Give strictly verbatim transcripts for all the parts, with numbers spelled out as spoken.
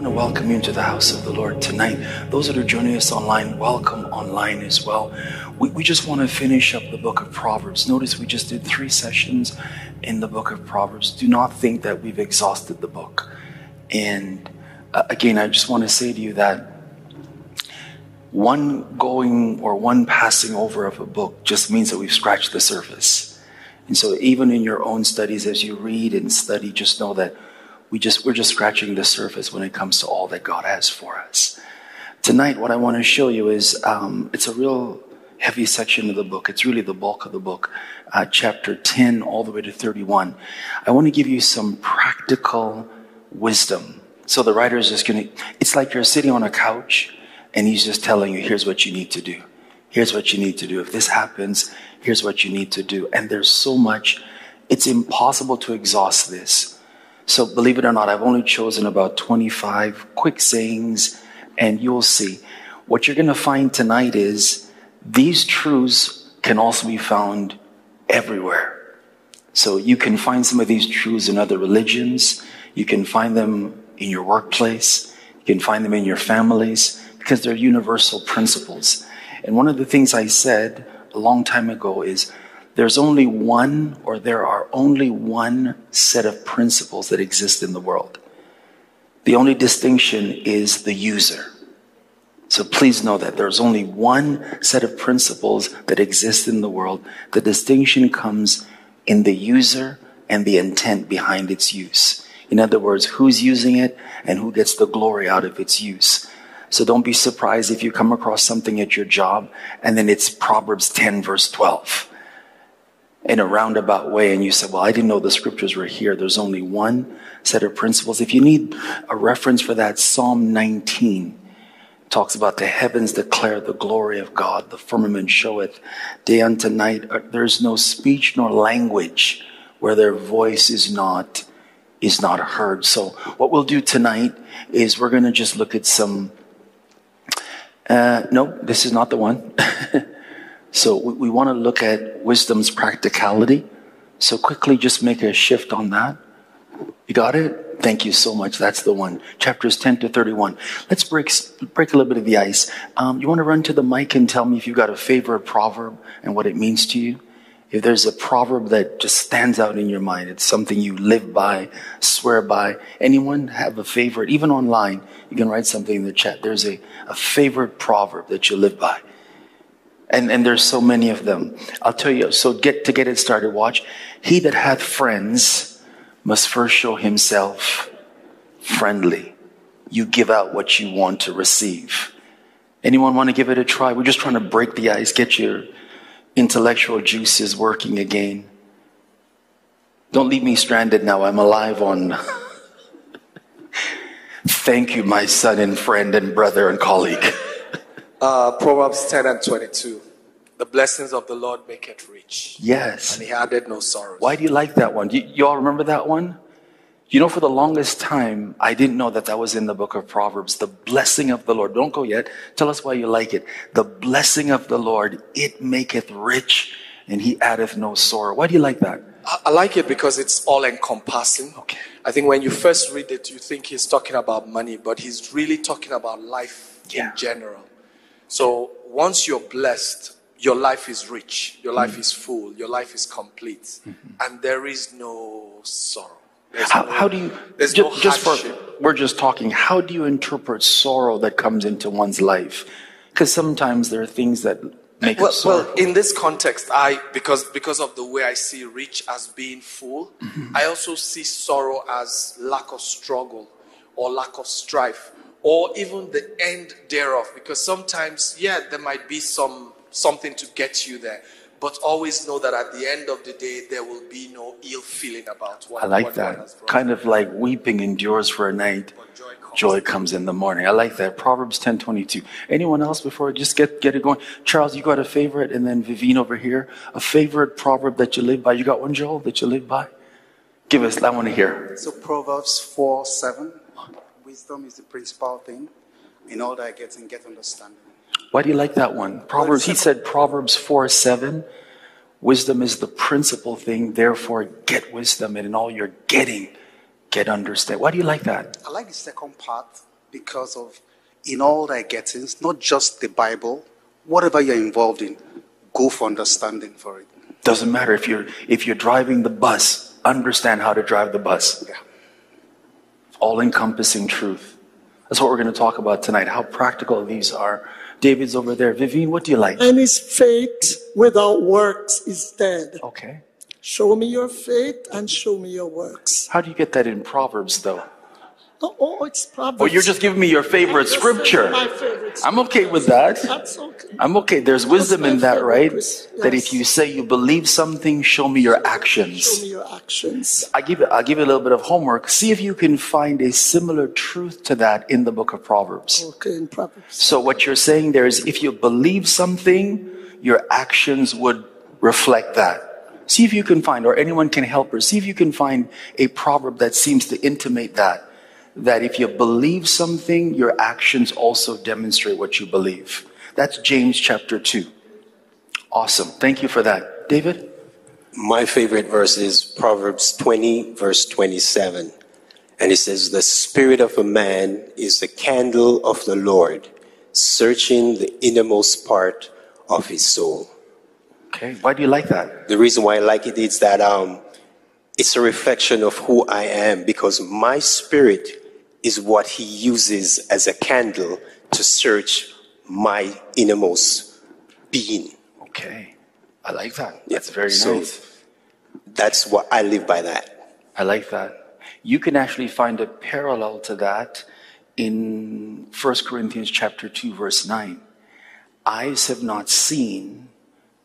I want to welcome you into the house of the Lord tonight. Those that are joining us online, welcome online as well. We, we just want to finish up the book of Proverbs. Notice we just did three sessions in the book of Proverbs. Do not think that we've exhausted the book. And uh, again, I just want to say to you that one going or one passing over of a book just means that we've scratched the surface. And so even in your own studies, as you read and study, just know that We just, we're just scratching the surface when it comes to all that God has for us. Tonight, what I want to show you is, um, it's a real heavy section of the book. It's really the bulk of the book, uh, chapter ten all the way to thirty-one. I want to give you some practical wisdom. So the writer is just going to, it's like you're sitting on a couch and he's just telling you, here's what you need to do. Here's what you need to do. If this happens, here's what you need to do. And there's so much, it's impossible to exhaust this. So believe it or not, I've only chosen about twenty-five quick sayings, and you'll see. What you're going to find tonight is these truths can also be found everywhere. So you can find some of these truths in other religions. You can find them in your workplace. You can find them in your families because they're universal principles. And one of the things I said a long time ago is, There's only one, or there are only one set of principles that exist in the world. The only distinction is the user. So please know that there's only one set of principles that exist in the world. The distinction comes in the user and the intent behind its use. In other words, who's using it and who gets the glory out of its use. So don't be surprised if you come across something at your job and then it's Proverbs ten verse twelve. In a roundabout way, and you said, well, I didn't know the scriptures were here. There's only one set of principles. If you need a reference for that, Psalm nineteen talks about the heavens declare the glory of God. The firmament showeth day unto night. There's no speech nor language where their voice is not, is not heard. So what we'll do tonight is we're going to just look at some, uh, no, this is not the one. So we want to look at wisdom's practicality. So quickly just make a shift on that. You got it? Thank you so much. That's the one. Chapters ten to thirty-one. Let's break break a little bit of the ice. Um, you want to run to the mic and tell me if you've got a favorite proverb and what it means to you? If there's a proverb that just stands out in your mind, it's something you live by, swear by. Anyone have a favorite? Even online, you can write something in the chat. There's a, a favorite proverb that you live by. And, and there's so many of them. I'll tell you, so get to get it started, watch. He that hath friends must first show himself friendly. You give out what you want to receive. Anyone want to give it a try? We're just trying to break the ice, get your intellectual juices working again. Don't leave me stranded now. I'm alive on... Thank you, my son and friend and brother and colleague. Uh, Proverbs ten and twenty-two. The blessings of the Lord make it rich. Yes. And he added no sorrow. Why do you like that one? You, you all remember that one? You know, for the longest time, I didn't know that that was in the book of Proverbs. The blessing of the Lord. Don't go yet. Tell us why you like it. The blessing of the Lord, it maketh rich, and he addeth no sorrow. Why do you like that? I, I like it because it's all-encompassing. Okay. I think when you first read it, you think he's talking about money, but he's really talking about life yeah. in general. So once you're blessed, your life is rich, your life mm-hmm. is full, your life is complete, mm-hmm. and there is no sorrow. How, no, how do you, there's just, no just for, we're just talking, how do you interpret sorrow that comes into one's life? Because sometimes there are things that make well, us sorrowful. Well, in this context, I because, because of the way I see rich as being full, mm-hmm. I also see sorrow as lack of struggle or lack of strife. Or even the end thereof, because sometimes, yeah, there might be some something to get you there, but always know that at the end of the day, there will be no ill feeling about what. I like what that. Has kind of like weeping endures for a night, but joy comes, joy comes in the morning. I like that. Proverbs ten twenty two. Anyone else before I just get get it going? Charles, you got a favorite, and then Vivine over here, a favorite proverb that you live by. You got one, Joel, that you live by? Give us that one to hear. So Proverbs four seven. Wisdom is the principal thing. In all that I get and get understanding. Why do you like that one? Proverbs, he said Proverbs four seven. Wisdom is the principal thing, therefore get wisdom, and in all you're getting, get understanding. Why do you like that? I like the second part. because of in all thy gettings, not just the Bible, whatever you're involved in, go for understanding for it. Doesn't matter if you're if you're driving the bus, understand how to drive the bus. Yeah. All-encompassing truth. That's what we're going to talk about tonight, how practical these are. David's over there. Vivian, what do you like? And his faith without works is dead. Okay. Show me your faith and show me your works. How do you get that in Proverbs, though? Oh, oh it's Proverbs. Oh, you're just giving me your favorite scripture. My favorite scripture. I'm okay with that. That's okay. I'm okay. There's wisdom in that, right? Yes. That if you say you believe something, show me your actions. Show me your actions. I give, I'll give you a little bit of homework. See if you can find a similar truth to that in the book of Proverbs. Okay, in Proverbs. So what you're saying there is if you believe something, your actions would reflect that. See if you can find, or anyone can help her, see if you can find a proverb that seems to intimate that. That if you believe something, your actions also demonstrate what you believe. That's James chapter two. Awesome. Thank you for that. David? My favorite verse is Proverbs twenty, verse twenty-seven. And it says, the spirit of a man is the candle of the Lord, searching the innermost part of his soul. Okay. Why do you like that? The reason why I like it is that um, it's a reflection of who I am, because my spirit is what he uses as a candle to search my innermost being. Okay. I like that. That's yeah. very so nice. That's what I live by that. I like that. You can actually find a parallel to that in First Corinthians chapter two, verse nine. Eyes have not seen,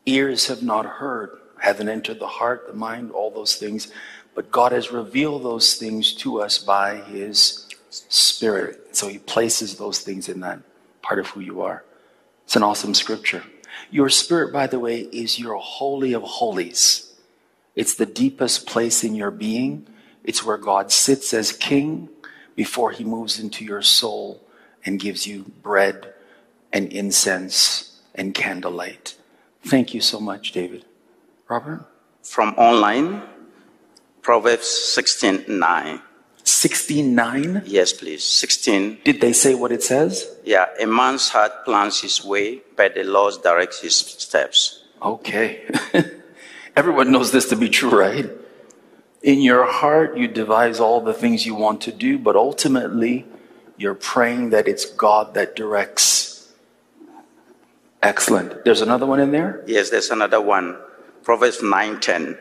ears have not heard, haven't entered the heart, the mind, all those things. But God has revealed those things to us by his Spirit. So he places those things in that part of who you are. It's an awesome scripture. Your spirit, by the way, is your holy of holies. It's the deepest place in your being. It's where God sits as king before he moves into your soul and gives you bread and incense and candlelight. Thank you so much, David. Robert? From online, Proverbs sixteen nine. sixteen nine? Yes, please. sixteen. Did they say what it says? Yeah. A man's heart plans his way, but the Lord directs his steps. Okay. Everyone knows this to be true, right? In your heart, you devise all the things you want to do, but ultimately, you're praying that it's God that directs. Excellent. There's another one in there? Yes, there's another one. Proverbs nine ten.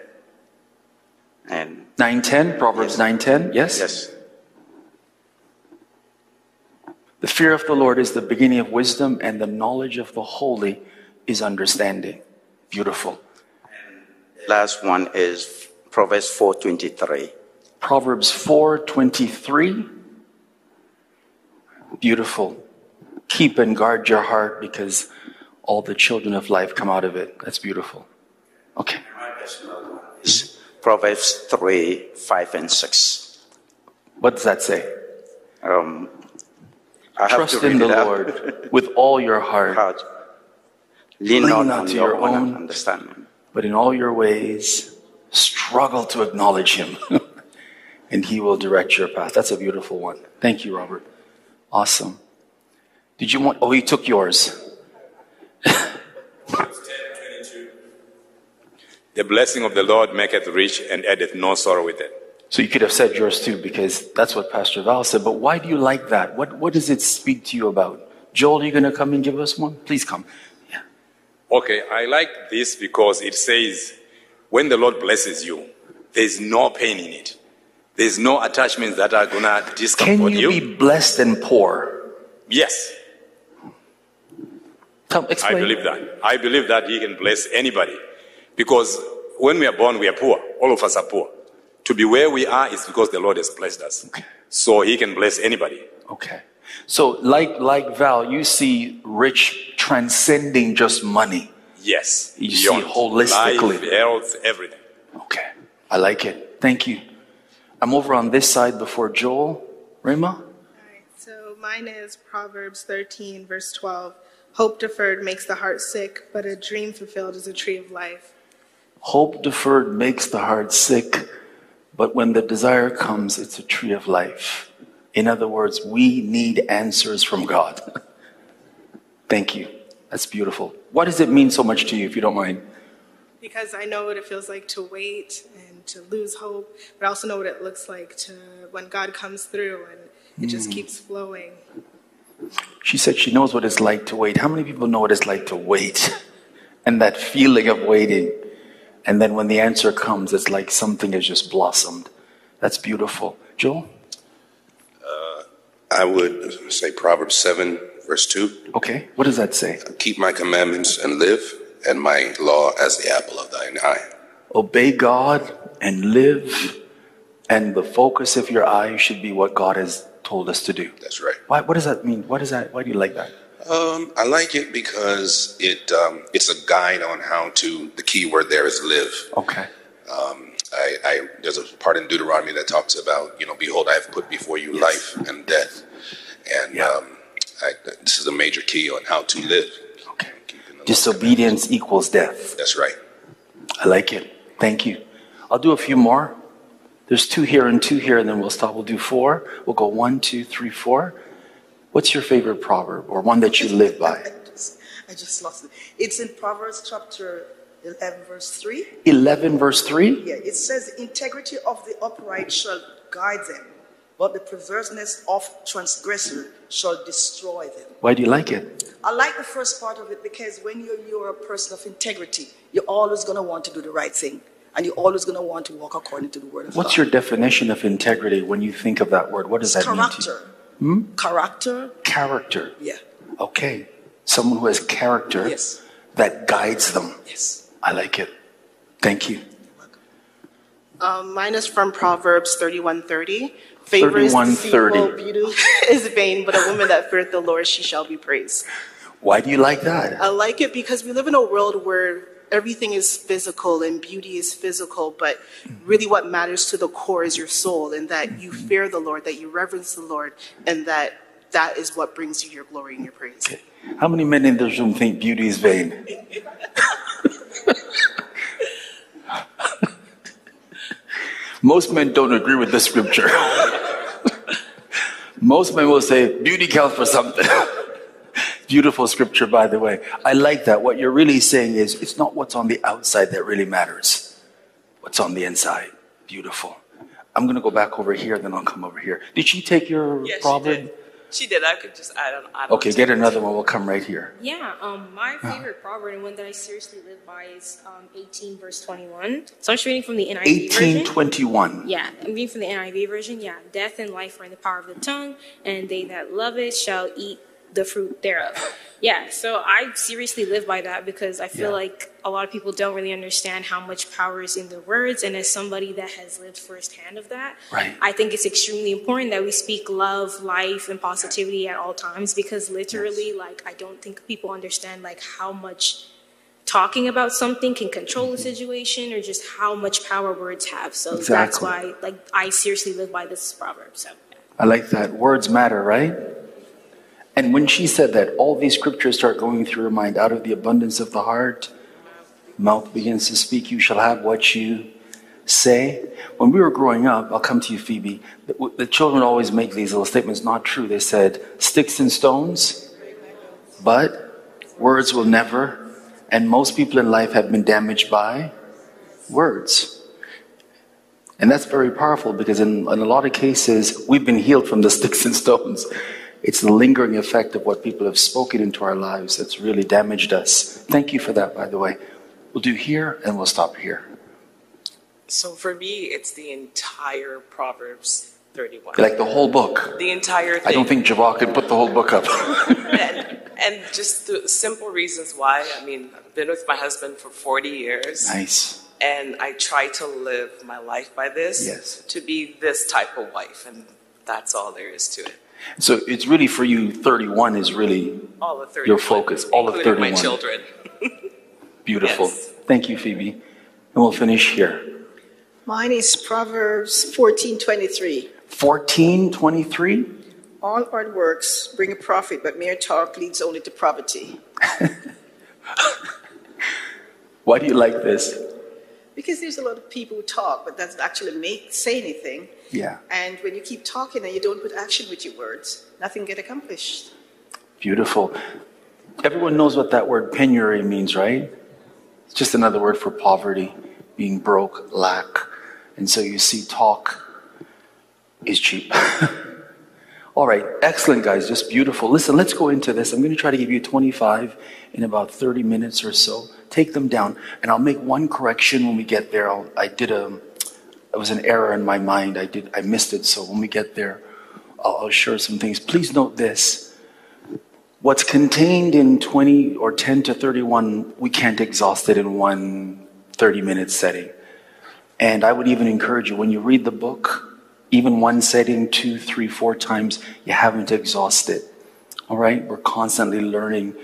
And nine ten? Proverbs nine ten? Yes? Yes. The fear of the Lord is the beginning of wisdom, and the knowledge of the holy is understanding. Beautiful. Last one is Proverbs four twenty-three. Proverbs four twenty-three. Beautiful. Keep and guard your heart, because all the children of life come out of it. That's beautiful. Okay. Proverbs three, five, and six. What does that say? Um, I Trust have to in the Lord with all your heart. heart. Lean, Lean not on to your, your own, own understanding. But in all your ways, struggle to acknowledge him. And he will direct your path. That's a beautiful one. Thank you, Robert. Awesome. Did you want... Oh, he took yours. The blessing of the Lord maketh rich and addeth no sorrow with it. So you could have said yours too, because that's what Pastor Val said. But why do you like that? What what does it speak to you about? Joel, are you going to come and give us one? Please come. Yeah. Okay, I like this because it says, when the Lord blesses you, there's no pain in it. There's no attachments that are going to discomfort you. Can you be blessed and poor? Yes. Tom, explain. I believe that. I believe that he can bless anybody. Because when we are born, we are poor. All of us are poor. To be where we are is because the Lord has blessed us. Okay. So he can bless anybody. Okay. So like like Val, you see rich transcending just money. Yes. You Beyond see holistically. Life, health, everything. Okay. I like it. Thank you. I'm over on this side before Joel. Rema? All right. So mine is Proverbs thirteen, verse twelve. Hope deferred makes the heart sick, but a dream fulfilled is a tree of life. Hope deferred makes the heart sick, but when the desire comes, it's a tree of life. In other words, we need answers from God. Thank you. That's beautiful. What does it mean so much to you, if you don't mind? Because I know what it feels like to wait and to lose hope, but I also know what it looks like to when God comes through and it mm. just keeps flowing. She said she knows what it's like to wait. How many people know what it's like to wait? And that feeling of waiting. And then when the answer comes, it's like something has just blossomed. That's beautiful. Joel? Uh, I would say Proverbs seven, verse two. Okay. What does that say? Keep my commandments and live, and my law as the apple of thine eye. Obey God and live, and the focus of your eye should be what God has told us to do. That's right. Why, what does that mean? Why does that? Why do you like that? Um, I like it because it um, it's a guide on how to. The key word there is live. Okay. Um, I, I there's a part in Deuteronomy that talks about, you know, behold, I have put before you yes. life and death, and yeah. um, I, this is a major key on how to live. Okay. Disobedience equals death. That's right. I like it. Thank you. I'll do a few more. There's two here and two here, and then we'll stop. We'll do four. We'll go one, two, three, four. What's your favorite proverb or one that you live by? I just, I just lost it. It's in Proverbs chapter eleven, verse three. eleven, verse three? Yeah, it says, the integrity of the upright shall guide them, but the perverseness of transgressor shall destroy them. Why do you like it? I like the first part of it because when you're, you're a person of integrity, you're always going to want to do the right thing. And you're always going to want to walk according to the word of What's God. What's your definition of integrity when you think of that word? What does that character. mean to you? Character. Hmm? Character. Character. Yeah. Okay. Someone who has character yes. that guides them. Yes. I like it. Thank you. Um, mine is from Proverbs thirty-one thirty. Favor is deceitful, beauty is vain, but a woman that feareth the Lord, she shall be praised. Why do you like that? I like it because we live in a world where everything is physical and beauty is physical, but really what matters to the core is your soul, and that you fear the Lord, that you reverence the Lord, and that that is what brings you your glory and your praise. Okay. How many men in this room think beauty is vain? Most men don't agree with this scripture. Most men will say, beauty counts for something. Beautiful scripture, by the way. I like that. What you're really saying is, it's not what's on the outside that really matters. What's on the inside. Beautiful. I'm going to go back over here, then I'll come over here. Did she take your yeah, proverb? She did. She did. I could just, I don't know. Okay, get another one. We'll come right here. Yeah, um, my favorite proverb and one that I seriously live by is um, eighteen verse twenty-one. So I'm just reading from the N I V version. eighteen twenty-one. Yeah, I'm reading from the N I V version. Yeah, death and life are in the power of the tongue, and they that love it shall eat the fruit thereof. Yeah, so I seriously live by that because I feel yeah. like a lot of people don't really understand how much power is in the words, and as somebody that has lived firsthand of that, right. I think it's extremely important that we speak love, life, and positivity at all times, because literally, yes. like, I don't think people understand, like, how much talking about something can control the situation or just how much power words have. So exactly. that's why, like, I seriously live by this proverb. So yeah. I like that. Words matter, right? And when she said that, all these scriptures start going through her mind. Out of the abundance of the heart, mouth begins to speak. You shall have what you say. When we were growing up, I'll come to you, Phoebe, the, the children always make these little statements, not true. They said, sticks and stones, but words will never. And most people in life have been damaged by words. And that's very powerful because in, in a lot of cases, we've been healed from the sticks and stones. It's the lingering effect of what people have spoken into our lives that's really damaged us. Thank you for that, by the way. We'll do here, and we'll stop here. So for me, it's the entire Proverbs thirty-one. Like the whole book. The entire thing. I don't think Javad could put the whole book up. and, and just the simple reasons why. I mean, I've been with my husband for forty years. Nice. And I try to live my life by this. Yes. To be this type of wife, and that's all there is to it. So it's really for you, thirty-one is really all of thirty-one, your focus. All of thirty-one. My children. Beautiful. Yes. Thank you, Phoebe. And we'll finish here. Mine is Proverbs fourteen twenty-three. fourteen twenty-three? All hard works bring a profit, but mere talk leads only to poverty. Why do you like this? Because there's a lot of people who talk, but doesn't actually make say anything. Yeah. And when you keep talking and you don't put action with your words, nothing get accomplished. Beautiful. Everyone knows what that word penury means, right? It's just another word for poverty, being broke, lack. And so you see, talk is cheap. All right, excellent, guys, just beautiful. Listen, let's go into this. I'm going to try to give you twenty-five in about thirty minutes or so. Take them down, and I'll make one correction when we get there. I'll, I did a, it was an error in my mind. I did, I missed it, so when we get there, I'll, I'll share some things. Please note this. What's contained in twenty or ten to thirty-one, we can't exhaust it in one thirty-minute setting. And I would even encourage you, when you read the book, even one setting, two, three, four times, you haven't exhausted. All right? We're constantly learning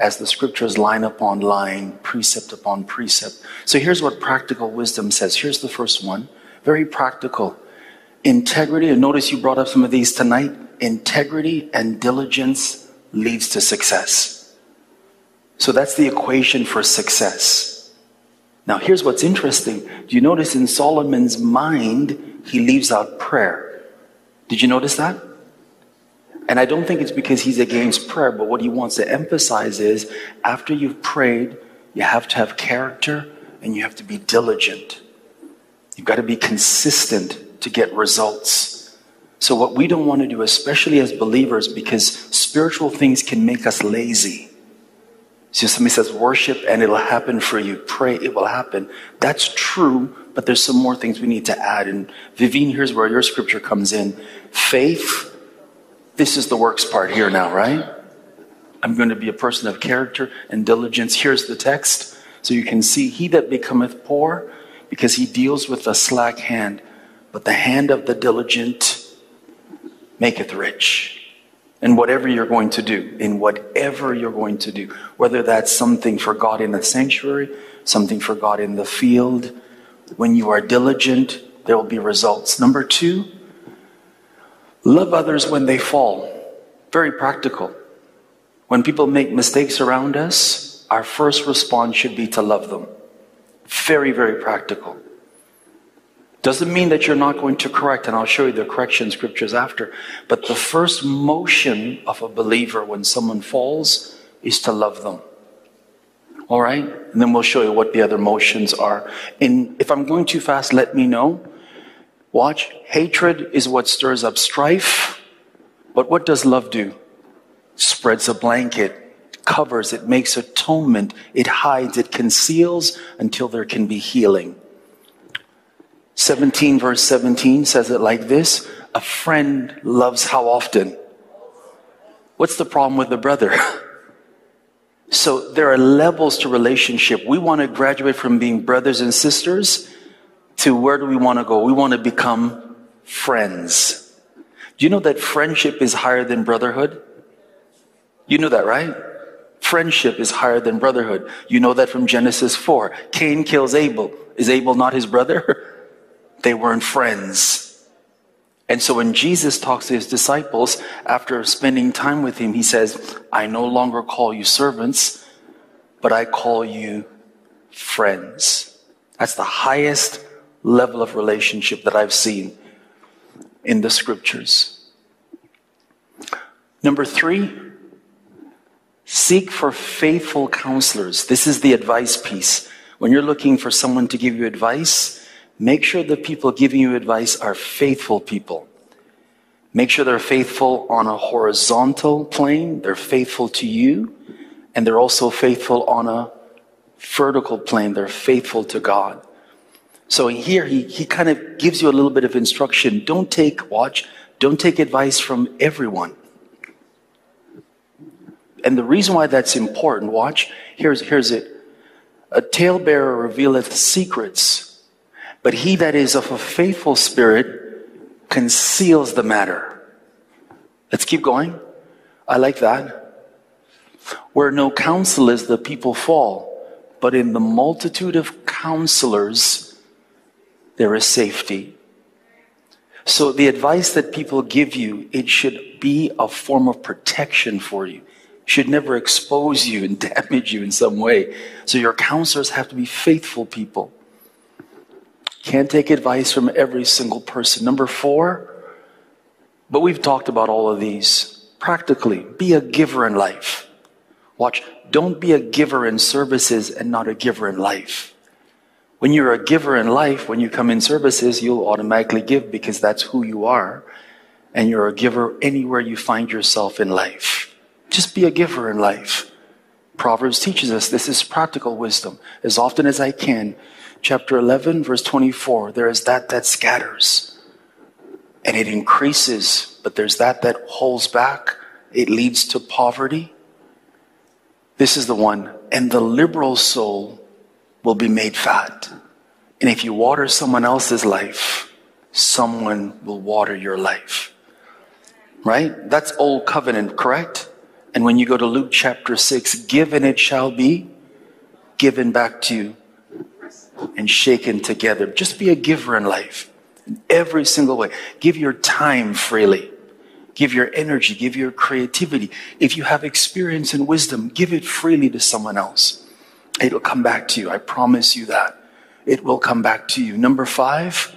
as the scriptures line upon line, precept upon precept. So here's what practical wisdom says. Here's the first one. Very practical. Integrity, and notice you brought up some of these tonight. Integrity and diligence leads to success. So that's the equation for success. Now here's what's interesting. Do you notice in Solomon's mind, he leaves out prayer? Did you notice that? And I don't think it's because he's against prayer, but what he wants to emphasize is, after you've prayed, you have to have character and you have to be diligent. You've got to be consistent to get results. So what we don't want to do, especially as believers, because spiritual things can make us lazy. So somebody says, worship and it'll happen for you. Pray, it will happen. That's true, but there's some more things we need to add. And Vivine, here's where your scripture comes in. Faith, this is the works part here now, right? I'm going to be a person of character and diligence. Here's the text. So you can see, he that becometh poor, because he deals with a slack hand, but the hand of the diligent maketh rich. And whatever you're going to do, in whatever you're going to do, whether that's something for God in the sanctuary, something for God in the field, when you are diligent, there will be results. Number two, love others when they fall. Very practical. When people make mistakes around us, our first response should be to love them. Very, very practical. Doesn't mean that you're not going to correct, and I'll show you the correction scriptures after. But the first motion of a believer when someone falls is to love them. All right? And then we'll show you what the other motions are. And if I'm going too fast, let me know. Watch. Hatred is what stirs up strife. But what does love do? Spreads a blanket, covers, it makes atonement, it hides, it conceals until there can be healing. seventeen verse seventeen says it like this. A friend loves how often? What's the problem with the brother? So there are levels to relationship. We want to graduate from being brothers and sisters to where do we want to go? We want to become friends. Do you know that friendship is higher than brotherhood? You know that, right? Friendship is higher than brotherhood. You know that from Genesis four. Cain kills Abel. Is Abel not his brother? They weren't friends. And so when Jesus talks to his disciples, after spending time with him, he says, I no longer call you servants, but I call you friends. That's the highest level of relationship that I've seen in the scriptures. Number three, seek for faithful counselors. This is the advice piece. When you're looking for someone to give you advice, make sure the people giving you advice are faithful people. Make sure they're faithful on a horizontal plane. They're faithful to you. And they're also faithful on a vertical plane. They're faithful to God. So here he, he kind of gives you a little bit of instruction. Don't take, watch, don't take advice from everyone. And the reason why that's important, watch, here's, here's it. A talebearer revealeth secrets. But he that is of a faithful spirit conceals the matter. Let's keep going. I like that. Where no counsel is, the people fall. But in the multitude of counselors, there is safety. So the advice that people give you, it should be a form of protection for you. It should never expose you and damage you in some way. So your counselors have to be faithful people. Can't take advice from every single person. Number four, but we've talked about all of these. Practically, be a giver in life. Watch, don't be a giver in services and not a giver in life. When you're a giver in life, when you come in services, you'll automatically give because that's who you are. And you're a giver anywhere you find yourself in life. Just be a giver in life. Proverbs teaches us this is practical wisdom. As often as I can, chapter eleven, verse twenty-four, there is that that scatters and it increases, but there's that that holds back. It leads to poverty. This is the one. And the liberal soul will be made fat. And if you water someone else's life, someone will water your life. Right? That's old covenant, correct? And when you go to Luke chapter six, given it shall be given back to you. And shaken together. Just be a giver in life in every single way. Give your time freely. Give your energy. Give your creativity. If you have experience and wisdom, give it freely to someone else. It'll come back to you. I promise you that. It will come back to you. Number five,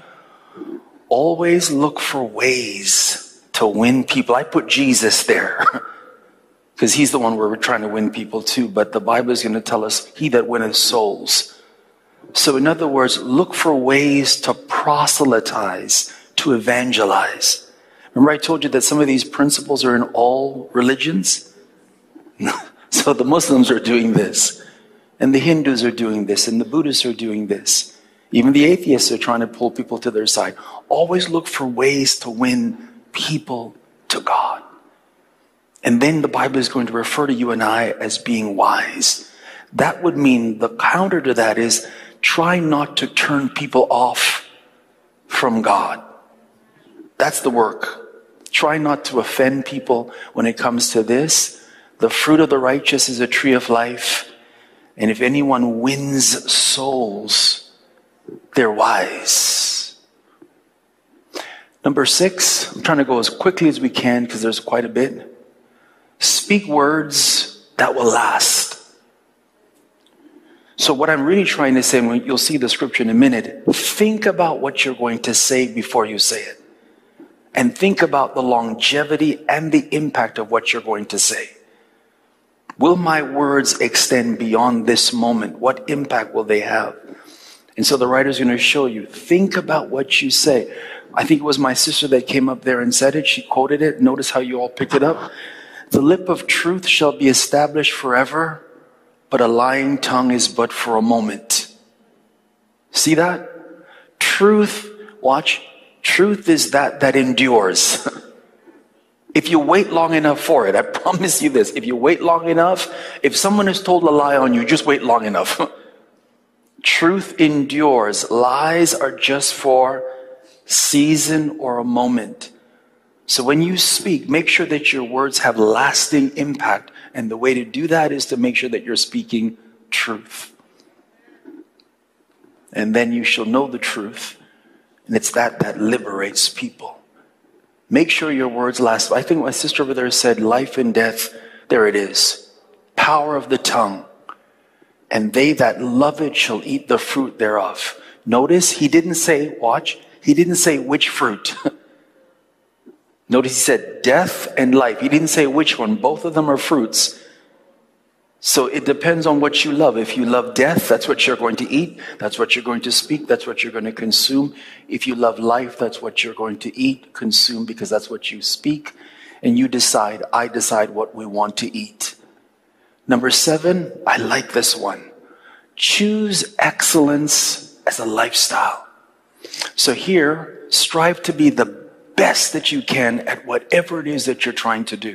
always look for ways to win people. I put Jesus there because he's the one where we're trying to win people to, but the Bible is going to tell us he that winneth souls. So in other words, look for ways to proselytize, to evangelize. Remember I told you that some of these principles are in all religions? So the Muslims are doing this, and the Hindus are doing this, and the Buddhists are doing this. Even the atheists are trying to pull people to their side. Always look for ways to win people to God. And then the Bible is going to refer to you and I as being wise. That would mean the counter to that is try not to turn people off from God. That's the work. Try not to offend people when it comes to this. The fruit of the righteous is a tree of life. And if anyone wins souls, they're wise. Number six, I'm trying to go as quickly as we can because there's quite a bit. Speak words that will last. So what I'm really trying to say, and you'll see the scripture in a minute, think about what you're going to say before you say it. And think about the longevity and the impact of what you're going to say. Will my words extend beyond this moment? What impact will they have? And so the writer's going to show you, think about what you say. I think it was my sister that came up there and said it. She quoted it. Notice how you all picked it up. The lip of truth shall be established forever. But a lying tongue is but for a moment. See that? Truth, watch, truth is that that endures. If you wait long enough for it, I promise you this, if you wait long enough, if someone has told a lie on you, just wait long enough. Truth endures. Lies are just for season or a moment. So when you speak, make sure that your words have lasting impact. And the way to do that is to make sure that you're speaking truth. And then you shall know the truth. And it's that that liberates people. Make sure your words last. I think my sister over there said life and death. There it is. Power of the tongue. And they that love it shall eat the fruit thereof. Notice he didn't say, watch, he didn't say which fruit. Notice he said death and life. He didn't say which one. Both of them are fruits. So it depends on what you love. If you love death, that's what you're going to eat. That's what you're going to speak. That's what you're going to consume. If you love life, that's what you're going to eat, consume, because that's what you speak. And you decide, I decide what we want to eat. Number seven, I like this one. Choose excellence as a lifestyle. So here, strive to be the best. best that you can at whatever it is that you're trying to do.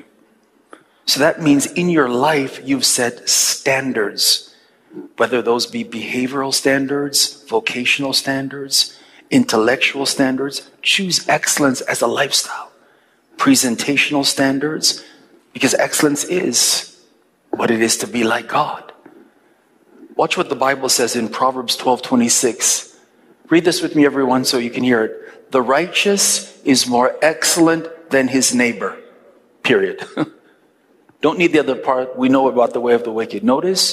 So that means in your life, you've set standards, whether those be behavioral standards, vocational standards, intellectual standards. Choose excellence as a lifestyle. Presentational standards, because excellence is what it is to be like God. Watch what the Bible says in Proverbs twelve twenty-six. Read this with me, everyone, so you can hear it. The righteous is more excellent than his neighbor, period. Don't need the other part. We know about the way of the wicked. Notice,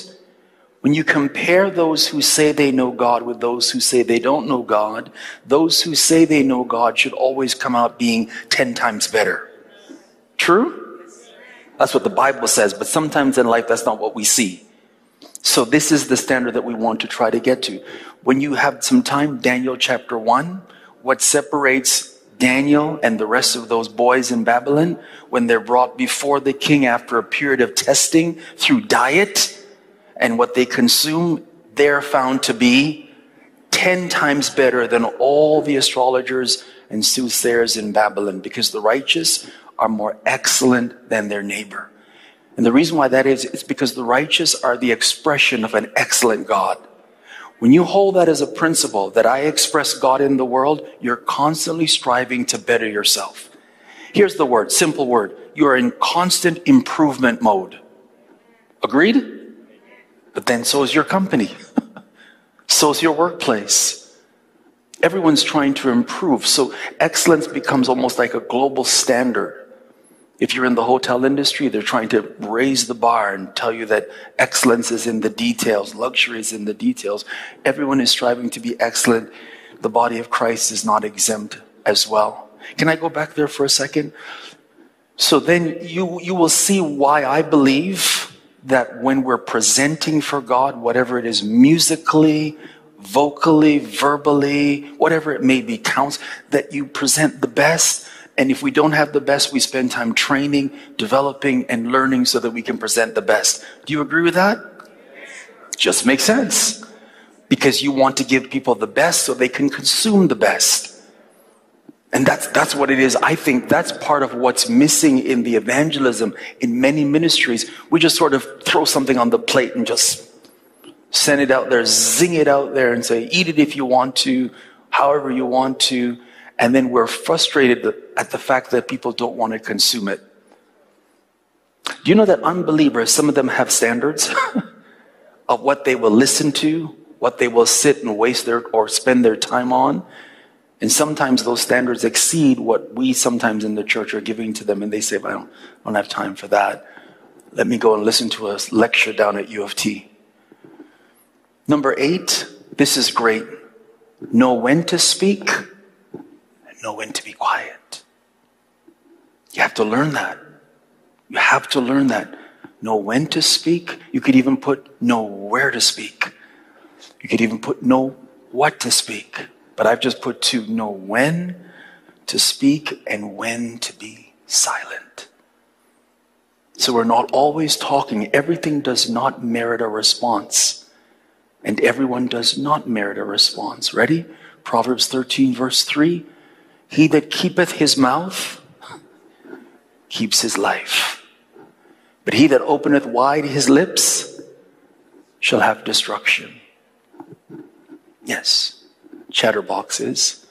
When you compare those who say they know God with those who say they don't know God, those who say they know God should always come out being ten times better. True? That's what the Bible says, but sometimes in life that's not what we see. So this is the standard that we want to try to get to. When you have some time, Daniel chapter one, what separates Daniel and the rest of those boys in Babylon, when they're brought before the king after a period of testing through diet, and what they consume, they're found to be ten times better than all the astrologers and soothsayers in Babylon, because the righteous are more excellent than their neighbor. And the reason why that is, it's because the righteous are the expression of an excellent God. When you hold that as a principle, that I express God in the world, you're constantly striving to better yourself. Here's the word, simple word. You're in constant improvement mode. Agreed? But then so is your company. So is your workplace. Everyone's trying to improve. So excellence becomes almost like a global standard. If you're in the hotel industry, they're trying to raise the bar and tell you that excellence is in the details, luxury is in the details. Everyone is striving to be excellent. The body of Christ is not exempt as well. Can I go back there for a second? So then you, you will see why I believe that when we're presenting for God, whatever it is, musically, vocally, verbally, whatever it may be, counts, that you present the best. And if we don't have the best, we spend time training, developing, and learning so that we can present the best. Do you agree with that? Just makes sense. Because you want to give people the best so they can consume the best. And that's, that's what it is. I think that's part of what's missing in the evangelism in many ministries. We just sort of throw something on the plate and just send it out there, zing it out there and say, eat it if you want to, however you want to. And then we're frustrated at the fact that people don't want to consume it. Do you know that unbelievers, some of them have standards of what they will listen to, what they will sit and waste their or spend their time on? And sometimes those standards exceed what we sometimes in the church are giving to them. And they say, well, I, don't, I don't have time for that. Let me go and listen to a lecture down at U of T. Number eight, this is great. Know when to speak and know when to be quiet. You have to learn that. You have to learn that. Know when to speak. You could even put know where to speak. You could even put know what to speak. But I've just put to know when to speak and when to be silent. So we're not always talking. Everything does not merit a response. And everyone does not merit a response. Ready? Proverbs thirteen verse three. He that keepeth his mouth keeps his life. But he that openeth wide his lips shall have destruction. Yes. Chatterboxes.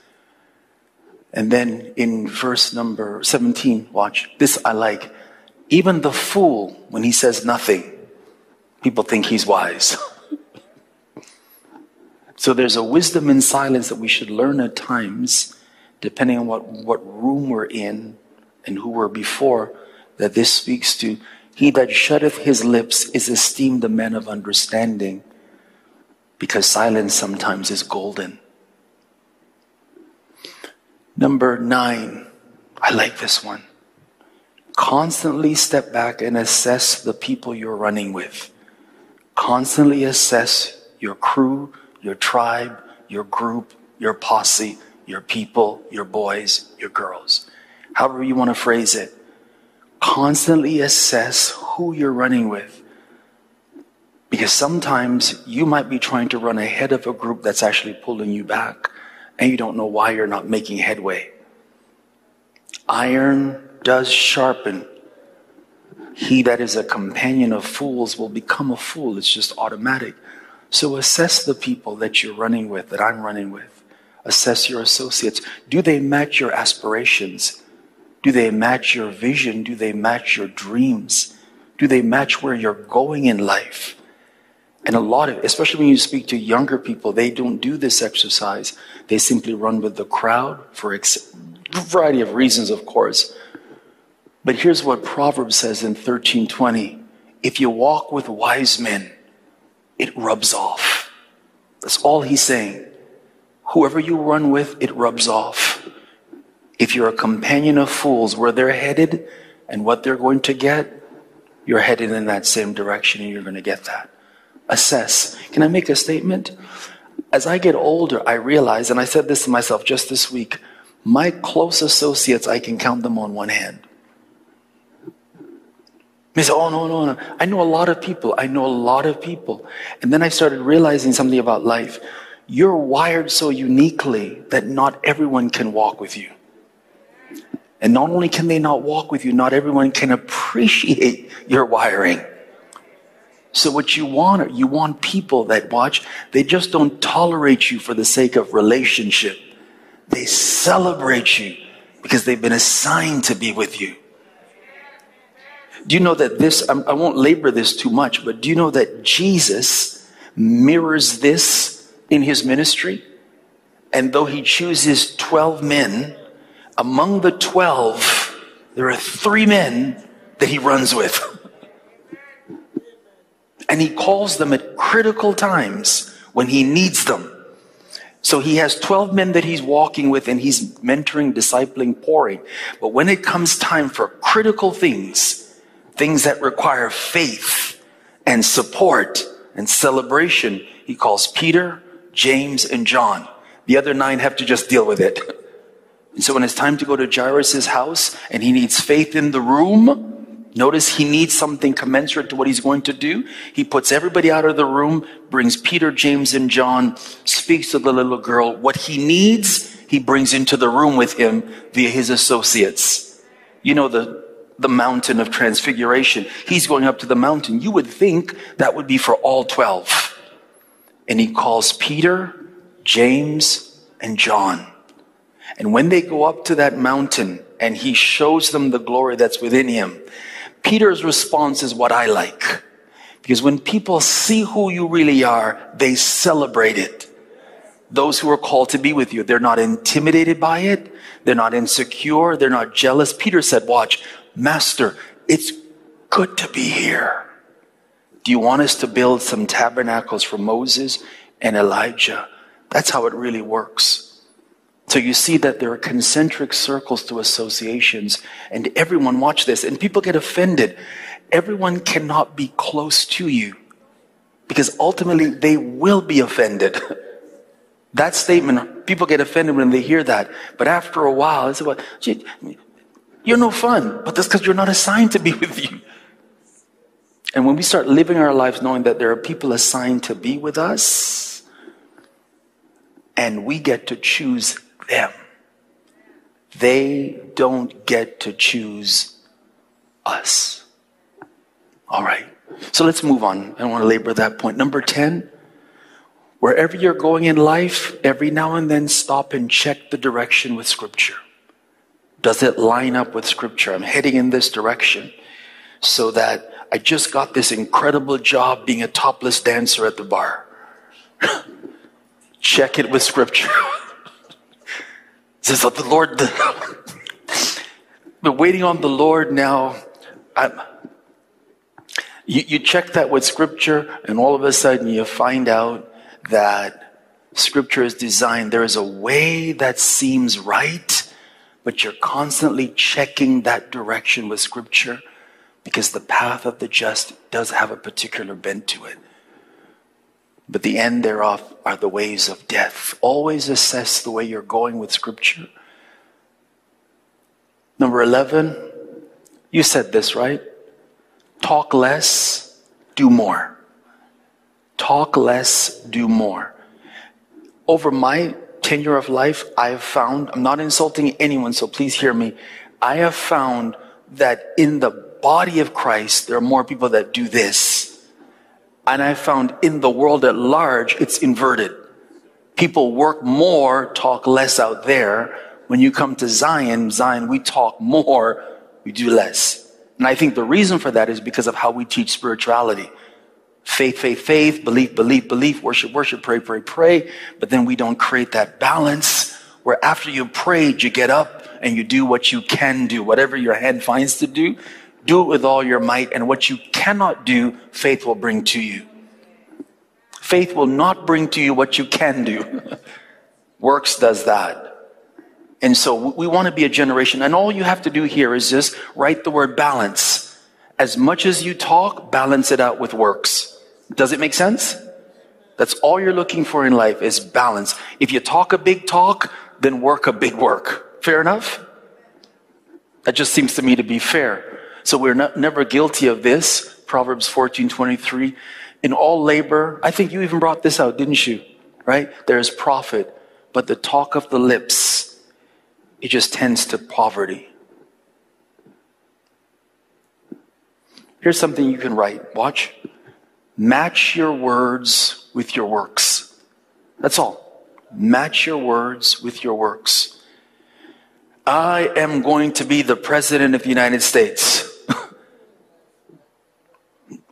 And then in verse number seventeen, watch. This I like. Even the fool, when he says nothing, people think he's wise. So there's a wisdom in silence that we should learn at times, depending on what, what room we're in and who we're before, that this speaks to. He that shutteth his lips is esteemed a man of understanding, because silence sometimes is golden. Number nine, I like this one. Constantly step back and assess the people you're running with. Constantly assess your crew, your tribe, your group, your posse, your people, your boys, your girls. However you want to phrase it. Constantly assess who you're running with. Because sometimes you might be trying to run ahead of a group that's actually pulling you back. And you don't know why you're not making headway. Iron does sharpen. He that is a companion of fools will become a fool. It's just automatic. So assess the people that you're running with, that I'm running with. Assess your associates. Do they match your aspirations? Do they match your vision? Do they match your dreams? Do they match where you're going in life? And a lot of, especially when you speak to younger people, they don't do this exercise. They simply run with the crowd for a variety of reasons, of course. But here's what Proverbs says in thirteen twenty. If you walk with wise men, it rubs off. That's all he's saying. Whoever you run with, it rubs off. If you're a companion of fools, where they're headed and what they're going to get, you're headed in that same direction and you're going to get that. Assess. Can I make a statement? As I get older, I realize, and I said this to myself just this week, my close associates, I can count them on one hand. They say, oh, no, no, no. I know a lot of people. I know a lot of people. And then I started realizing something about life. You're wired so uniquely that not everyone can walk with you. And not only can they not walk with you, not everyone can appreciate your wiring. So what you want, are, you want people that watch, they just don't tolerate you for the sake of relationship. They celebrate you because they've been assigned to be with you. Do you know that this, I won't labor this too much, but do you know that Jesus mirrors this in his ministry? And though he chooses twelve men, among the twelve, there are three men that he runs with. And he calls them at critical times when he needs them. So he has twelve men that he's walking with and he's mentoring, discipling, pouring. But when it comes time for critical things, things that require faith and support and celebration, he calls Peter, James, and John. The other nine have to just deal with it. And so when it's time to go to Jairus' house and he needs faith in the room, notice he needs something commensurate to what he's going to do. He puts everybody out of the room, brings Peter, James, and John, speaks to the little girl. What he needs, he brings into the room with him via his associates. You know, the, the mountain of transfiguration. He's going up to the mountain. You would think that would be for all twelve. And he calls Peter, James, and John. And when they go up to that mountain and he shows them the glory that's within him, Peter's response is what I like. Because when people see who you really are, they celebrate it. Those who are called to be with you, they're not intimidated by it. They're not insecure. They're not jealous. Peter said, watch, Master, it's good to be here. Do you want us to build some tabernacles for Moses and Elijah? That's how it really works. So you see that there are concentric circles to associations, and everyone, watch this, and people get offended. Everyone cannot be close to you because ultimately they will be offended. That statement, people get offended when they hear that. But after a while, it's about, you're no fun, but that's because you're not assigned to be with you. And when we start living our lives knowing that there are people assigned to be with us, and we get to choose them. They don't get to choose us. All right. So let's move on. I don't want to labor that point. Number ten, wherever you're going in life, every now and then stop and check the direction with Scripture. Does it line up with Scripture? I'm heading in this direction so that I just got this incredible job being a topless dancer at the bar. Check it with Scripture. Says that the Lord, the, but waiting on the Lord now. I'm, you, you check that with Scripture, and all of a sudden you find out that Scripture is designed. There is a way that seems right, but you're constantly checking that direction with Scripture because the path of the just does have a particular bent to it. But the end thereof are the ways of death. Always assess the way you're going with Scripture. Number eleven, you said this, right? Talk less, do more. Talk less, do more. Over my tenure of life, I have found, I'm not insulting anyone, so please hear me. I have found that in the body of Christ, there are more people that do this. And I found in the world at large, it's inverted. People work more, talk less out there. When you come to Zion, Zion, we talk more, we do less. And I think the reason for that is because of how we teach spirituality. Faith, faith, faith, belief, belief, belief, worship, worship, pray, pray, pray. But then we don't create that balance where after you prayed, you get up and you do what you can do, whatever your hand finds to do. Do it with all your might, and what you cannot do, faith will bring to you. Faith will not bring to you what you can do. Works does that. And so we want to be a generation. And all you have to do here is just write the word balance. As much as you talk, balance it out with works. Does it make sense? That's all you're looking for in life is balance. If you talk a big talk, then work a big work. Fair enough? That just seems to me to be fair. So we're not, never guilty of this. Proverbs fourteen twenty-three. In all labor, I think you even brought this out, didn't you? Right? There is profit, but the talk of the lips, it just tends to poverty. Here's something you can write. Watch. Match your words with your works. That's all. Match your words with your works. I am going to be the president of the United States.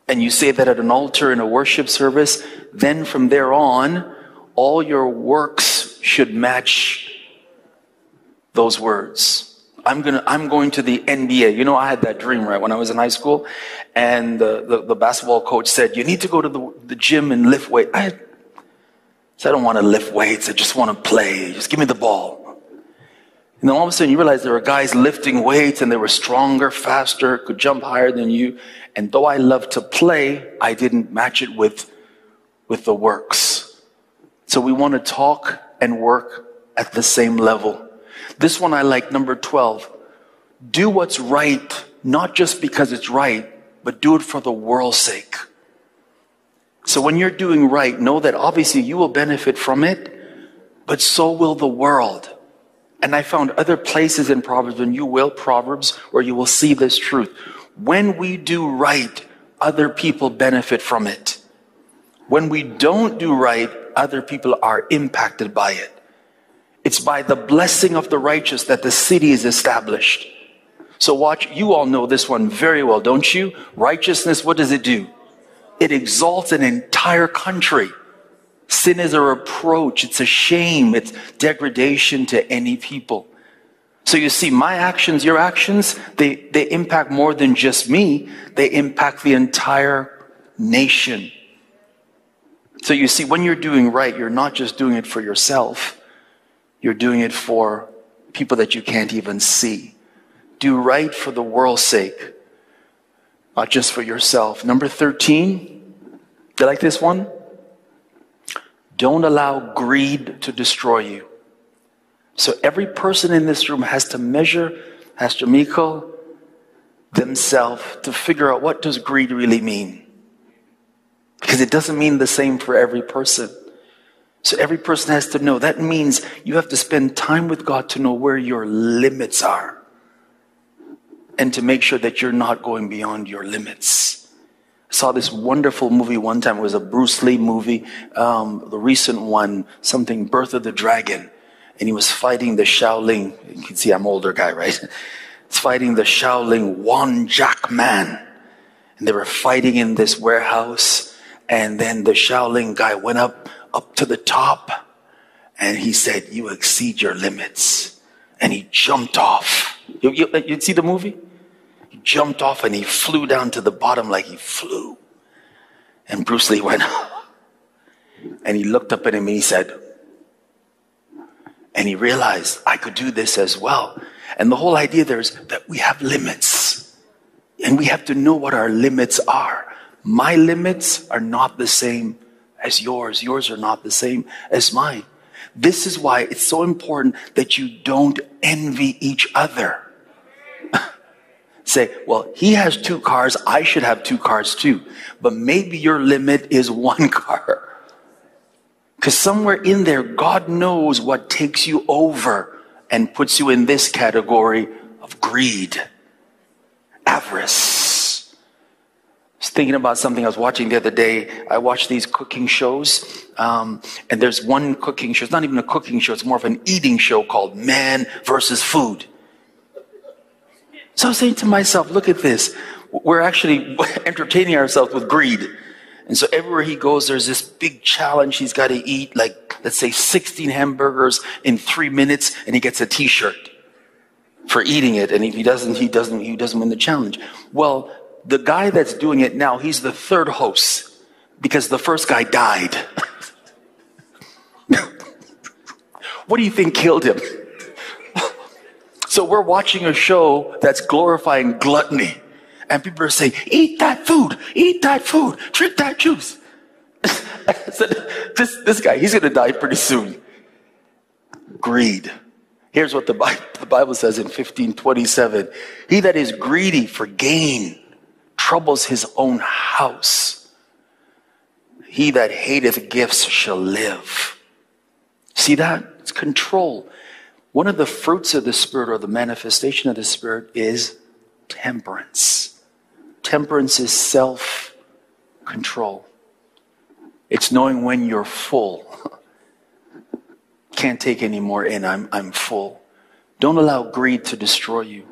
And you say that at an altar in a worship service. Then from there on, all your works should match those words. I'm going to, I'm going to the N B A. You know, I had that dream, right? When I was in high school and the, the, the basketball coach said, you need to go to the, the gym and lift weights. I said, I don't want to lift weights. I just want to play. Just give me the ball. And then all of a sudden you realize there were guys lifting weights and they were stronger, faster, could jump higher than you. And though I loved to play, I didn't match it with, with the works. So we want to talk and work at the same level. This one I like, number twelve. Do what's right, not just because it's right, but do it for the world's sake. So when you're doing right, know that obviously you will benefit from it, but so will the world. And I found other places in Proverbs, and you will, Proverbs, where you will see this truth. When we do right, other people benefit from it. When we don't do right, other people are impacted by it. It's by the blessing of the righteous that the city is established. So watch, you all know this one very well, don't you? Righteousness, what does it do? It exalts an entire country. Sin is a reproach. It's a shame. It's degradation to any people. So you see, my actions, your actions, they, they impact more than just me. They impact the entire nation. So you see, when you're doing right, you're not just doing it for yourself. You're doing it for people that you can't even see. Do right for the world's sake, not just for yourself. Number thirteen, do you like this one? Don't allow greed to destroy you. So every person in this room has to measure, Pastor Miko, themselves to figure out what does greed really mean. Because it doesn't mean the same for every person. So every person has to know. That means you have to spend time with God to know where your limits are and to make sure that you're not going beyond your limits. I saw this wonderful movie one time. It was a Bruce Lee movie, um, the recent one, something, Birth of the Dragon. And he was fighting the Shaolin. You can see I'm an older guy, right? He's fighting the Shaolin Wanjak man. And they were fighting in this warehouse. And then the Shaolin guy went up. up to the top, and he said, you exceed your limits. And he jumped off. You, you, you'd see the movie? He jumped off and he flew down to the bottom like he flew. And Bruce Lee went, and he looked up at him and he said, and he realized I could do this as well. And the whole idea there is that we have limits and we have to know what our limits are. My limits are not the same as yours. Yours are not the same as mine. This is why it's so important that you don't envy each other. Say, well, he has two cars, I should have two cars too. But maybe your limit is one car. Because somewhere in there, God knows what takes you over and puts you in this category of greed, avarice. Thinking about something I was watching the other day. I watch these cooking shows, um, and there's one cooking show. It's not even a cooking show. It's more of an eating show called Man Versus Food. So I was saying to myself, look at this. We're actually entertaining ourselves with greed. And so everywhere he goes, there's this big challenge. He's got to eat, like, let's say sixteen hamburgers in three minutes, and he gets a T-shirt for eating it. And if he doesn't, he doesn't, he doesn't win the challenge. Well, the guy that's doing it now, he's the third host. because the first guy died. What do you think killed him? So we're watching a show that's glorifying gluttony. And people are saying, eat that food, eat that food, drink that juice. I said, this, this guy, he's going to die pretty soon. Greed. Here's what the Bible, the Bible says in fifteen twenty-seven. He that is greedy for gain troubles his own house. He that hateth gifts shall live. See that? It's control. One of the fruits of the Spirit, or the manifestation of the Spirit, is temperance. Temperance is self-control. It's knowing when you're full. Can't take any more in. I'm, I'm full. Don't allow greed to destroy you.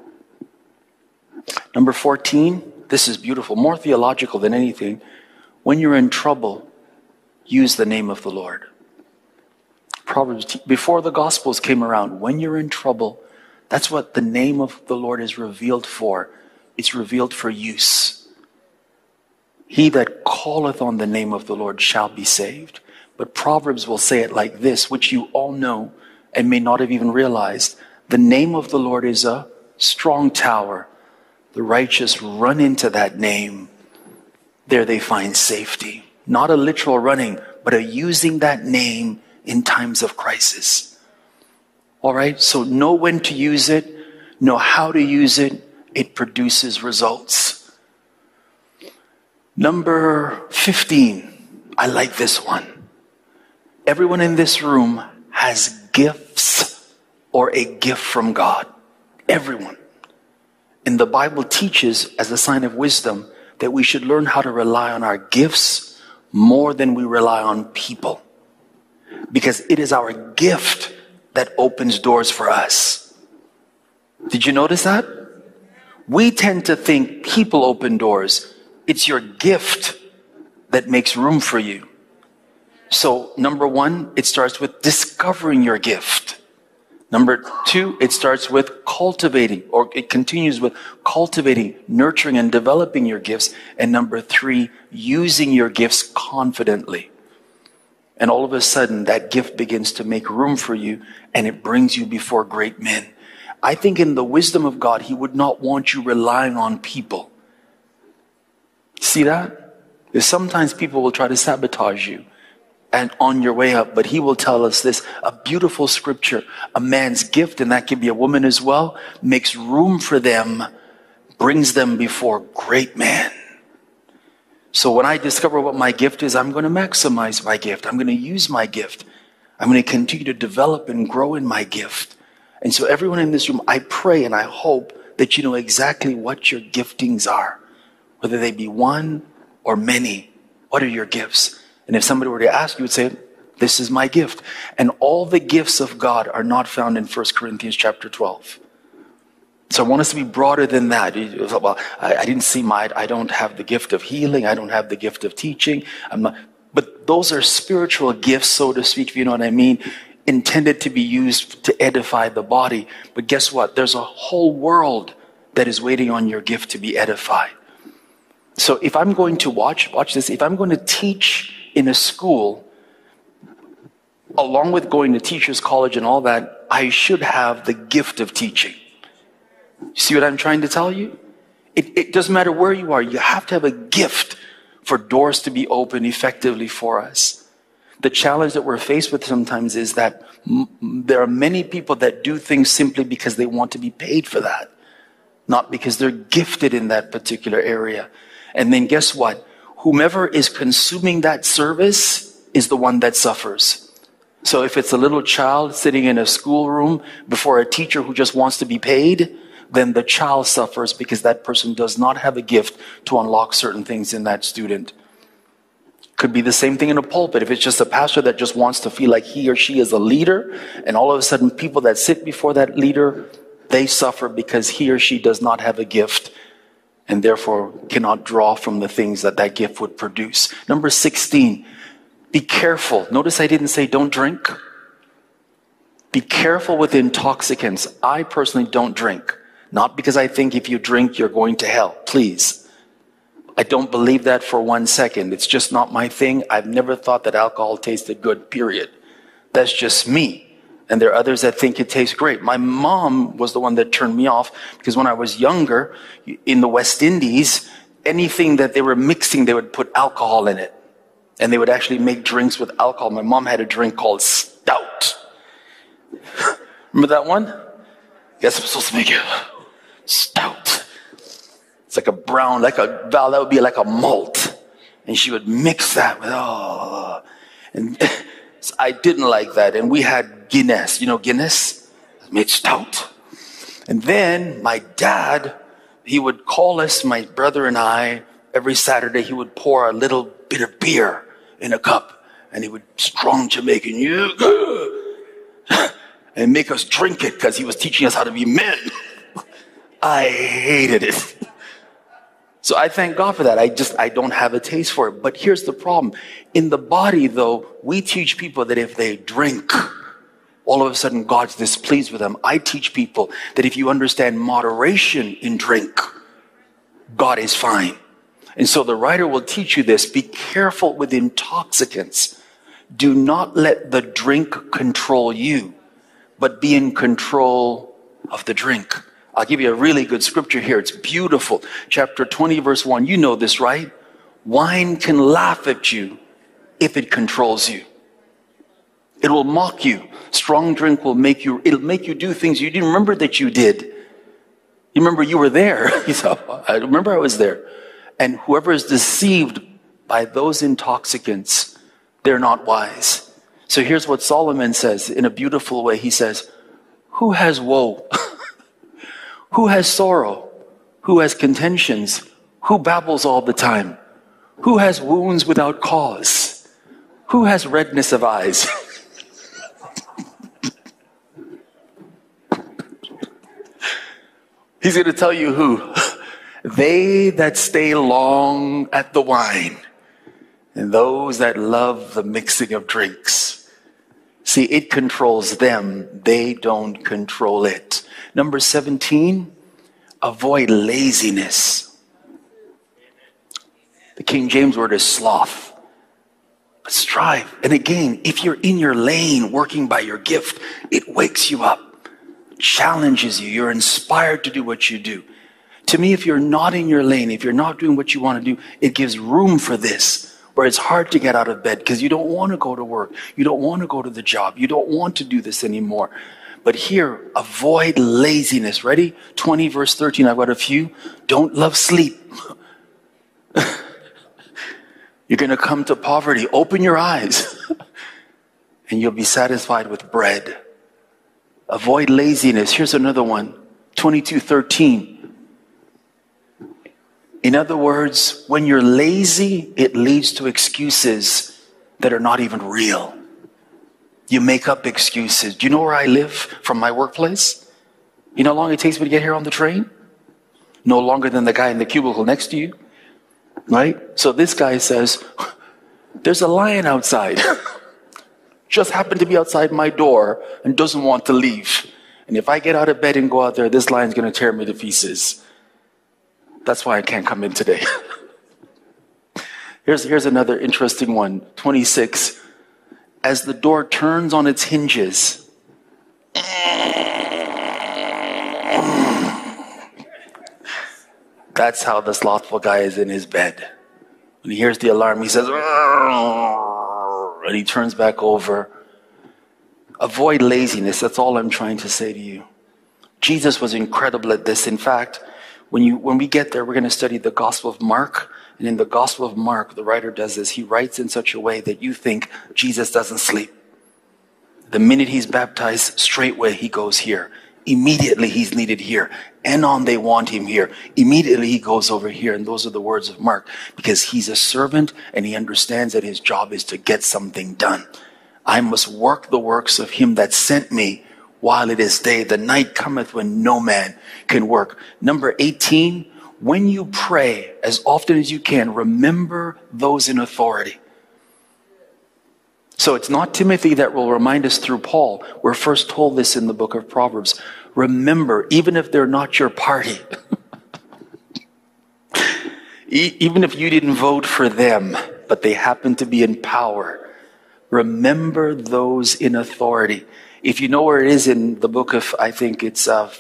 Number fourteen, this is beautiful, more theological than anything. When you're in trouble, use the name of the Lord. Proverbs, before the Gospels came around, when you're in trouble, that's what the name of the Lord is revealed for. It's revealed for use. He that calleth on the name of the Lord shall be saved. But Proverbs will say it like this, which you all know and may not have even realized. The name of the Lord is a strong tower. The righteous run into that name. There they find safety. Not a literal running, but a using that name in times of crisis. All right, so know when to use it, know how to use it. It produces results. Number fifteen, I like this one. Everyone in this room has gifts or a gift from God. Everyone. And the Bible teaches, as a sign of wisdom, that we should learn how to rely on our gifts more than we rely on people. Because it is our gift that opens doors for us. Did you notice that? We tend to think people open doors. It's your gift that makes room for you. So number one, it starts with discovering your gift. Number two, it starts with cultivating, or it continues with cultivating, nurturing, and developing your gifts. And number three, using your gifts confidently. And all of a sudden, that gift begins to make room for you, and it brings you before great men. I think in the wisdom of God, He would not want you relying on people. See that? Because sometimes people will try to sabotage you and on your way up, but He will tell us this, a beautiful scripture, a man's gift, and that can be a woman as well, makes room for them, brings them before great men. So when I discover what my gift is, I'm going to maximize my gift. I'm going to use my gift. I'm going to continue to develop and grow in my gift. And so everyone in this room, I pray and I hope that you know exactly what your giftings are, whether they be one or many. What are your gifts? And if somebody were to ask you, would say, this is my gift. And all the gifts of God are not found in First Corinthians chapter twelve. So I want us to be broader than that. Well, I, I didn't see my, I don't have the gift of healing. I don't have the gift of teaching. I'm not, but those are spiritual gifts, so to speak, if you know what I mean, intended to be used to edify the body. But guess what? There's a whole world that is waiting on your gift to be edified. So if I'm going to watch, watch this, if I'm going to teach in a school, along with going to teacher's college and all that, I should have the gift of teaching. See what I'm trying to tell you? It, it doesn't matter where you are. You have to have a gift for doors to be opened effectively for us. The challenge that we're faced with sometimes is that m- there are many people that do things simply because they want to be paid for that, not because they're gifted in that particular area. And then guess what? Whomever is consuming that service is the one that suffers. So if it's a little child sitting in a schoolroom before a teacher who just wants to be paid, then the child suffers because that person does not have a gift to unlock certain things in that student. Could be the same thing in a pulpit. If it's just a pastor that just wants to feel like he or she is a leader, and all of a sudden people that sit before that leader, they suffer because he or she does not have a gift and therefore cannot draw from the things that that gift would produce. Number sixteen, be careful. Notice I didn't say don't drink. Be careful with intoxicants. I personally don't drink. Not because I think if you drink, you're going to hell. Please. I don't believe that for one second. It's just not my thing. I've never thought that alcohol tasted good, period. That's just me. And there are others that think it tastes great. My mom was the one that turned me off, because when I was younger, in the West Indies, anything that they were mixing, they would put alcohol in it. And they would actually make drinks with alcohol. My mom had a drink called stout. Remember that one? Guess I'm supposed to make it stout. It's like a brown, like a, well, that would be like a malt. And she would mix that with, oh. And so I didn't like that. And we had Guinness. You know Guinness? It made stout. And then my dad, he would call us, my brother and I, every Saturday. He would pour a little bit of beer in a cup, and he would, strong Jamaican, and make us drink it because he was teaching us how to be men. I hated it. So I thank God for that. I just, I don't have a taste for it. But here's the problem. In the body, though, we teach people that if they drink, all of a sudden God's displeased with them. I teach people that if you understand moderation in drink, God is fine. And so the writer will teach you this. Be careful with intoxicants. Do not let the drink control you, but be in control of the drink. I'll give you a really good scripture here. It's beautiful. Chapter twenty, verse one. You know this, right? Wine can laugh at you if it controls you. It will mock you. Strong drink will make you, it'll make you do things you didn't remember that you did. You remember you were there. You thought, I remember I was there. And whoever is deceived by those intoxicants, they're not wise. So here's what Solomon says in a beautiful way. He says, who has woe? Who has sorrow? Who has contentions? Who babbles all the time? Who has wounds without cause? Who has redness of eyes? He's going to tell you who. They that stay long at the wine, and those that love the mixing of drinks. See, it controls them. They don't control it. Number seventeen, avoid laziness. The King James word is sloth. But strive. And again, if you're in your lane working by your gift, it wakes you up, challenges you. You're inspired to do what you do. To me, if you're not in your lane, if you're not doing what you want to do, it gives room for this, where it's hard to get out of bed because you don't want to go to work. You don't want to go to the job. You don't want to do this anymore. But here, avoid laziness. Ready? twenty, verse thirteen. I've got a few. Don't love sleep. You're going to come to poverty. Open your eyes and you'll be satisfied with bread. Avoid laziness. Here's another one. twenty-two, thirteen. In other words, when you're lazy, it leads to excuses that are not even real. You make up excuses. Do you know where I live from my workplace? You know how long it takes me to get here on the train? No longer than the guy in the cubicle next to you, right? So this guy says, there's a lion outside. Just happened to be outside my door and doesn't want to leave. And if I get out of bed and go out there, this lion's going to tear me to pieces. That's why I can't come in today. here's, here's another interesting one. twenty-six. As the door turns on its hinges, that's how the slothful guy is in his bed. When he hears the alarm, he says, and he turns back over. Avoid laziness. That's all I'm trying to say to you. Jesus was incredible at this. In fact, When, you, when we get there, we're going to study the Gospel of Mark. And in the Gospel of Mark, the writer does this. He writes in such a way that you think Jesus doesn't sleep. The minute he's baptized, straightway he goes here. Immediately he's needed here. Anon, they want him here. Immediately he goes over here. And those are the words of Mark. Because he's a servant and he understands that his job is to get something done. I must work the works of him that sent me while it is day. The night cometh when no man can work. Number eighteen, when you pray, as often as you can, remember those in authority. So it's not Timothy that will remind us through Paul. We're first told this in the book of Proverbs. Remember, even if they're not your party, E- even if you didn't vote for them, but they happen to be in power, remember those in authority. If you know where it is in the book of, I think it's uh,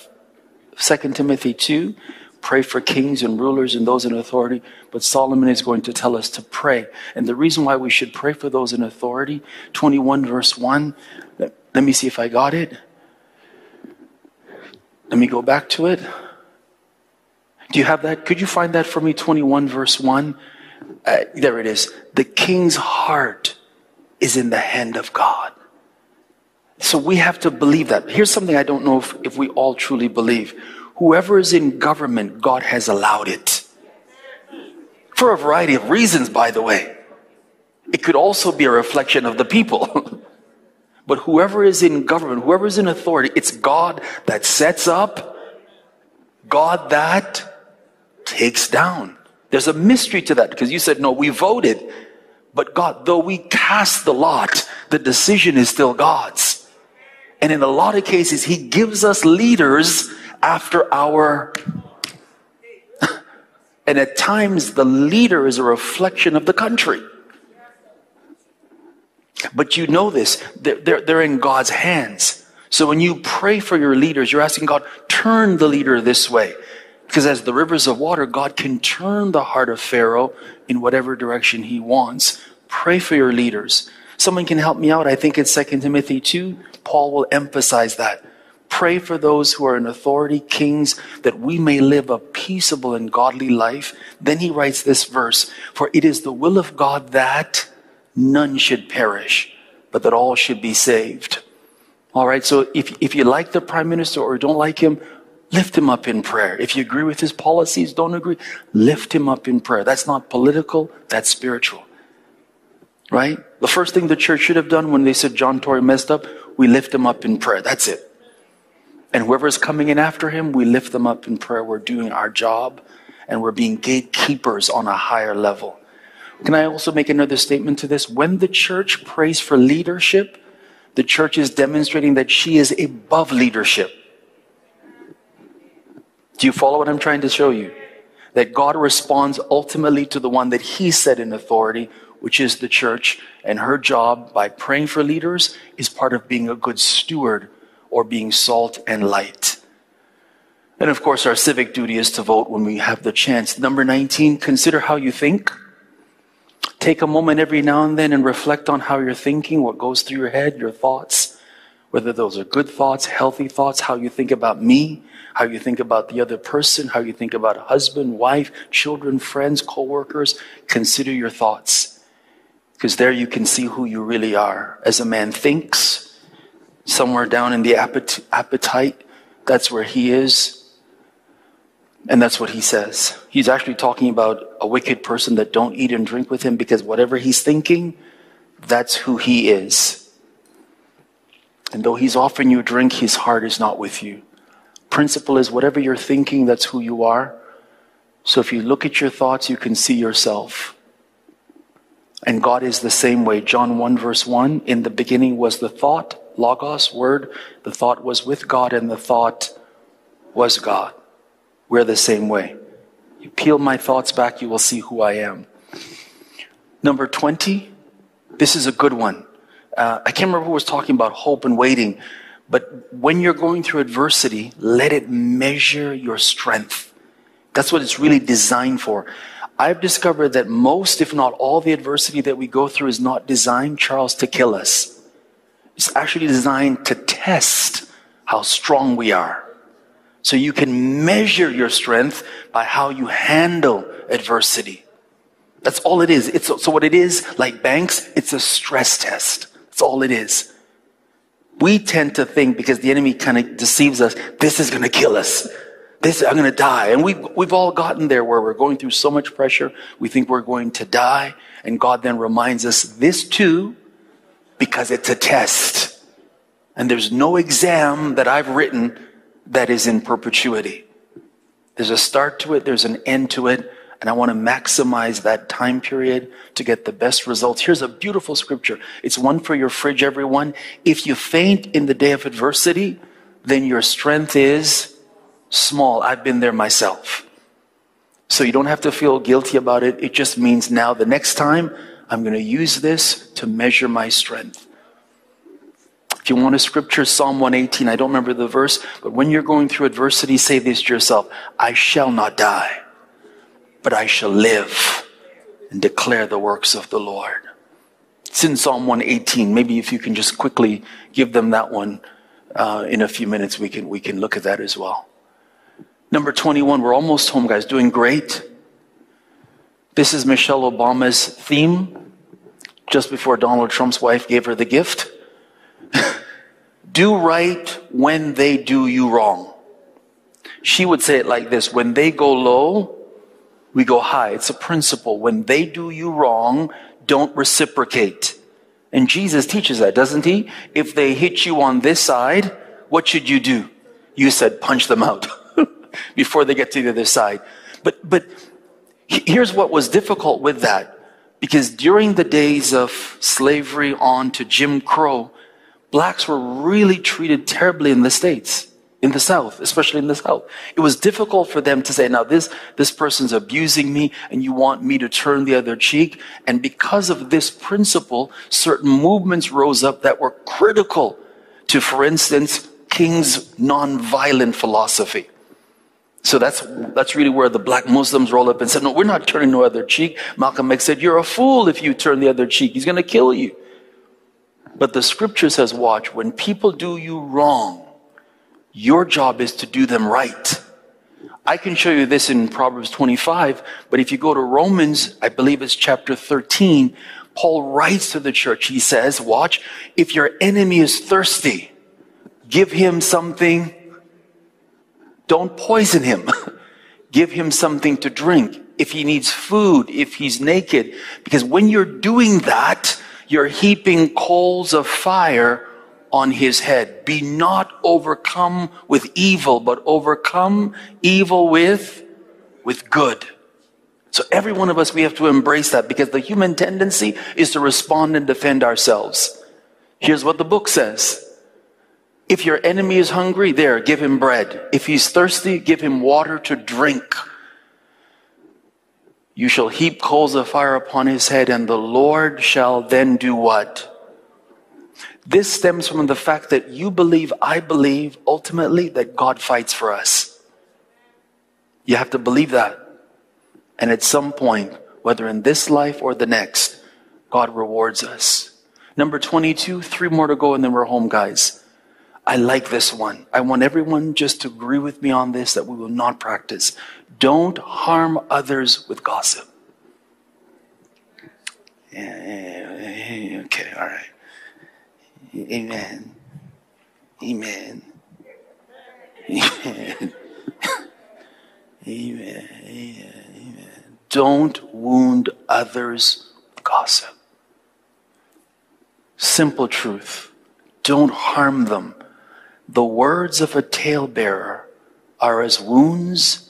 Second Timothy two, pray for kings and rulers and those in authority. But Solomon is going to tell us to pray. And the reason why we should pray for those in authority, twenty-one verse one, let, let me see if I got it. Let me go back to it. Do you have that? Could you find that for me? twenty-one verse one. Uh, there it is. The king's heart is in the hand of God. So we have to believe that. Here's something I don't know if, if we all truly believe. Whoever is in government, God has allowed it. For a variety of reasons, by the way. It could also be a reflection of the people. But whoever is in government, whoever is in authority, it's God that sets up, God that takes down. There's a mystery to that, because you said, no, we voted. But God, though we cast the lot, the decision is still God's. And in a lot of cases, He gives us leaders after our... and at times, the leader is a reflection of the country. But you know this, they're, they're, they're in God's hands. So when you pray for your leaders, you're asking God, turn the leader this way. Because as the rivers of water, God can turn the heart of Pharaoh in whatever direction He wants. Pray for your leaders. Someone can help me out. I think in Second Timothy two, Paul will emphasize that. Pray for those who are in authority, kings, that we may live a peaceable and godly life. Then he writes this verse, for it is the will of God that none should perish, but that all should be saved. All right, so if, if you like the prime minister or don't like him, lift him up in prayer. If you agree with his policies, don't agree, lift him up in prayer. That's not political, that's spiritual. Right? The first thing the church should have done when they said John Tory messed up, we lift him up in prayer. That's it. And whoever's coming in after him, we lift them up in prayer. We're doing our job, and we're being gatekeepers on a higher level. Can I also make another statement to this? When the church prays for leadership, the church is demonstrating that she is above leadership. Do you follow what I'm trying to show you? That God responds ultimately to the one that He set in authority, which is the church. And her job, by praying for leaders, is part of being a good steward or being salt and light. And of course, our civic duty is to vote when we have the chance. Number nineteen, consider how you think. Take a moment every now and then and reflect on how you're thinking, what goes through your head, your thoughts, whether those are good thoughts, healthy thoughts, how you think about me, how you think about the other person, how you think about husband, wife, children, friends, co-workers. Consider your thoughts, because there you can see who you really are. As a man thinks, somewhere down in the appetite, that's where he is. And that's what he says. He's actually talking about a wicked person that don't eat and drink with him, because whatever he's thinking, that's who he is. And though he's offering you drink, his heart is not with you. Principle is whatever you're thinking, that's who you are. So if you look at your thoughts, you can see yourself. And God is the same way. John one verse one, in the beginning was the thought, logos, word. The thought was with God, and the thought was God. We're the same way. You peel my thoughts back, you will see who I am. Number twenty, this is a good one. Uh, I can't remember who was talking about hope and waiting, but when you're going through adversity, let it measure your strength. That's what it's really designed for. I've discovered that most, if not all, the adversity that we go through is not designed, Charles, to kill us. It's actually designed to test how strong we are. So you can measure your strength by how you handle adversity. That's all it is. It's, so what it is, like banks, it's a stress test. That's all it is. We tend to think, because the enemy kind of deceives us, this is going to kill us. This, I'm going to die. And we've, we've all gotten there where we're going through so much pressure, we think we're going to die. And God then reminds us this too, because it's a test. And there's no exam that I've written that is in perpetuity. There's a start to it, there's an end to it, and I want to maximize that time period to get the best results. Here's a beautiful scripture. It's one for your fridge, everyone. If you faint in the day of adversity, then your strength is small. I've been there myself. So you don't have to feel guilty about it. It just means now the next time, I'm going to use this to measure my strength. If you want a scripture, Psalm one eighteen, I don't remember the verse, but when you're going through adversity, say this to yourself, I shall not die, but I shall live and declare the works of the Lord. It's in Psalm one eighteen. Maybe if you can just quickly give them that one uh, in a few minutes, we can, we can look at that as well. Number twenty-one, we're almost home, guys, doing great. This is Michelle Obama's theme, just before Donald Trump's wife gave her the gift. Do right when they do you wrong. She would say it like this, when they go low, we go high. It's a principle. When they do you wrong, don't reciprocate. And Jesus teaches that, doesn't he? If they hit you on this side, what should you do? You said punch them out before they get to the other side. But, but here's what was difficult with that. Because during the days of slavery on to Jim Crow, blacks were really treated terribly in the States, in the South, especially in the South. It was difficult for them to say, now this, this person's abusing me and you want me to turn the other cheek. And because of this principle, certain movements rose up that were critical to, for instance, King's nonviolent philosophy. So that's, that's really where the black Muslims roll up and said, no, we're not turning the other cheek. Malcolm X said, you're a fool if you turn the other cheek. He's going to kill you. But the scripture says, watch, when people do you wrong, your job is to do them right. I can show you this in Proverbs twenty-five, but if you go to Romans, I believe it's chapter thirteen, Paul writes to the church, he says, watch, if your enemy is thirsty, give him something, don't poison him, give him something to drink, if he needs food, if he's naked, because when you're doing that, you're heaping coals of fire on his head. Be not overcome with evil, but overcome evil with, with good. So every one of us, we have to embrace that because the human tendency is to respond and defend ourselves. Here's what the book says. If your enemy is hungry, there, give him bread. If he's thirsty, give him water to drink. You shall heap coals of fire upon his head, and the Lord shall then do what? This stems from the fact that you believe, I believe, ultimately, that God fights for us. You have to believe that. And at some point, whether in this life or the next, God rewards us. Number twenty-two, three more to go, and then we're home, guys. I like this one. I want everyone just to agree with me on this, that we will not practice. Don't harm others with gossip. Okay, all right. Amen. Amen. Amen. Amen. Amen. Don't wound others with gossip. Simple truth. Don't harm them. The words of a talebearer are as wounds,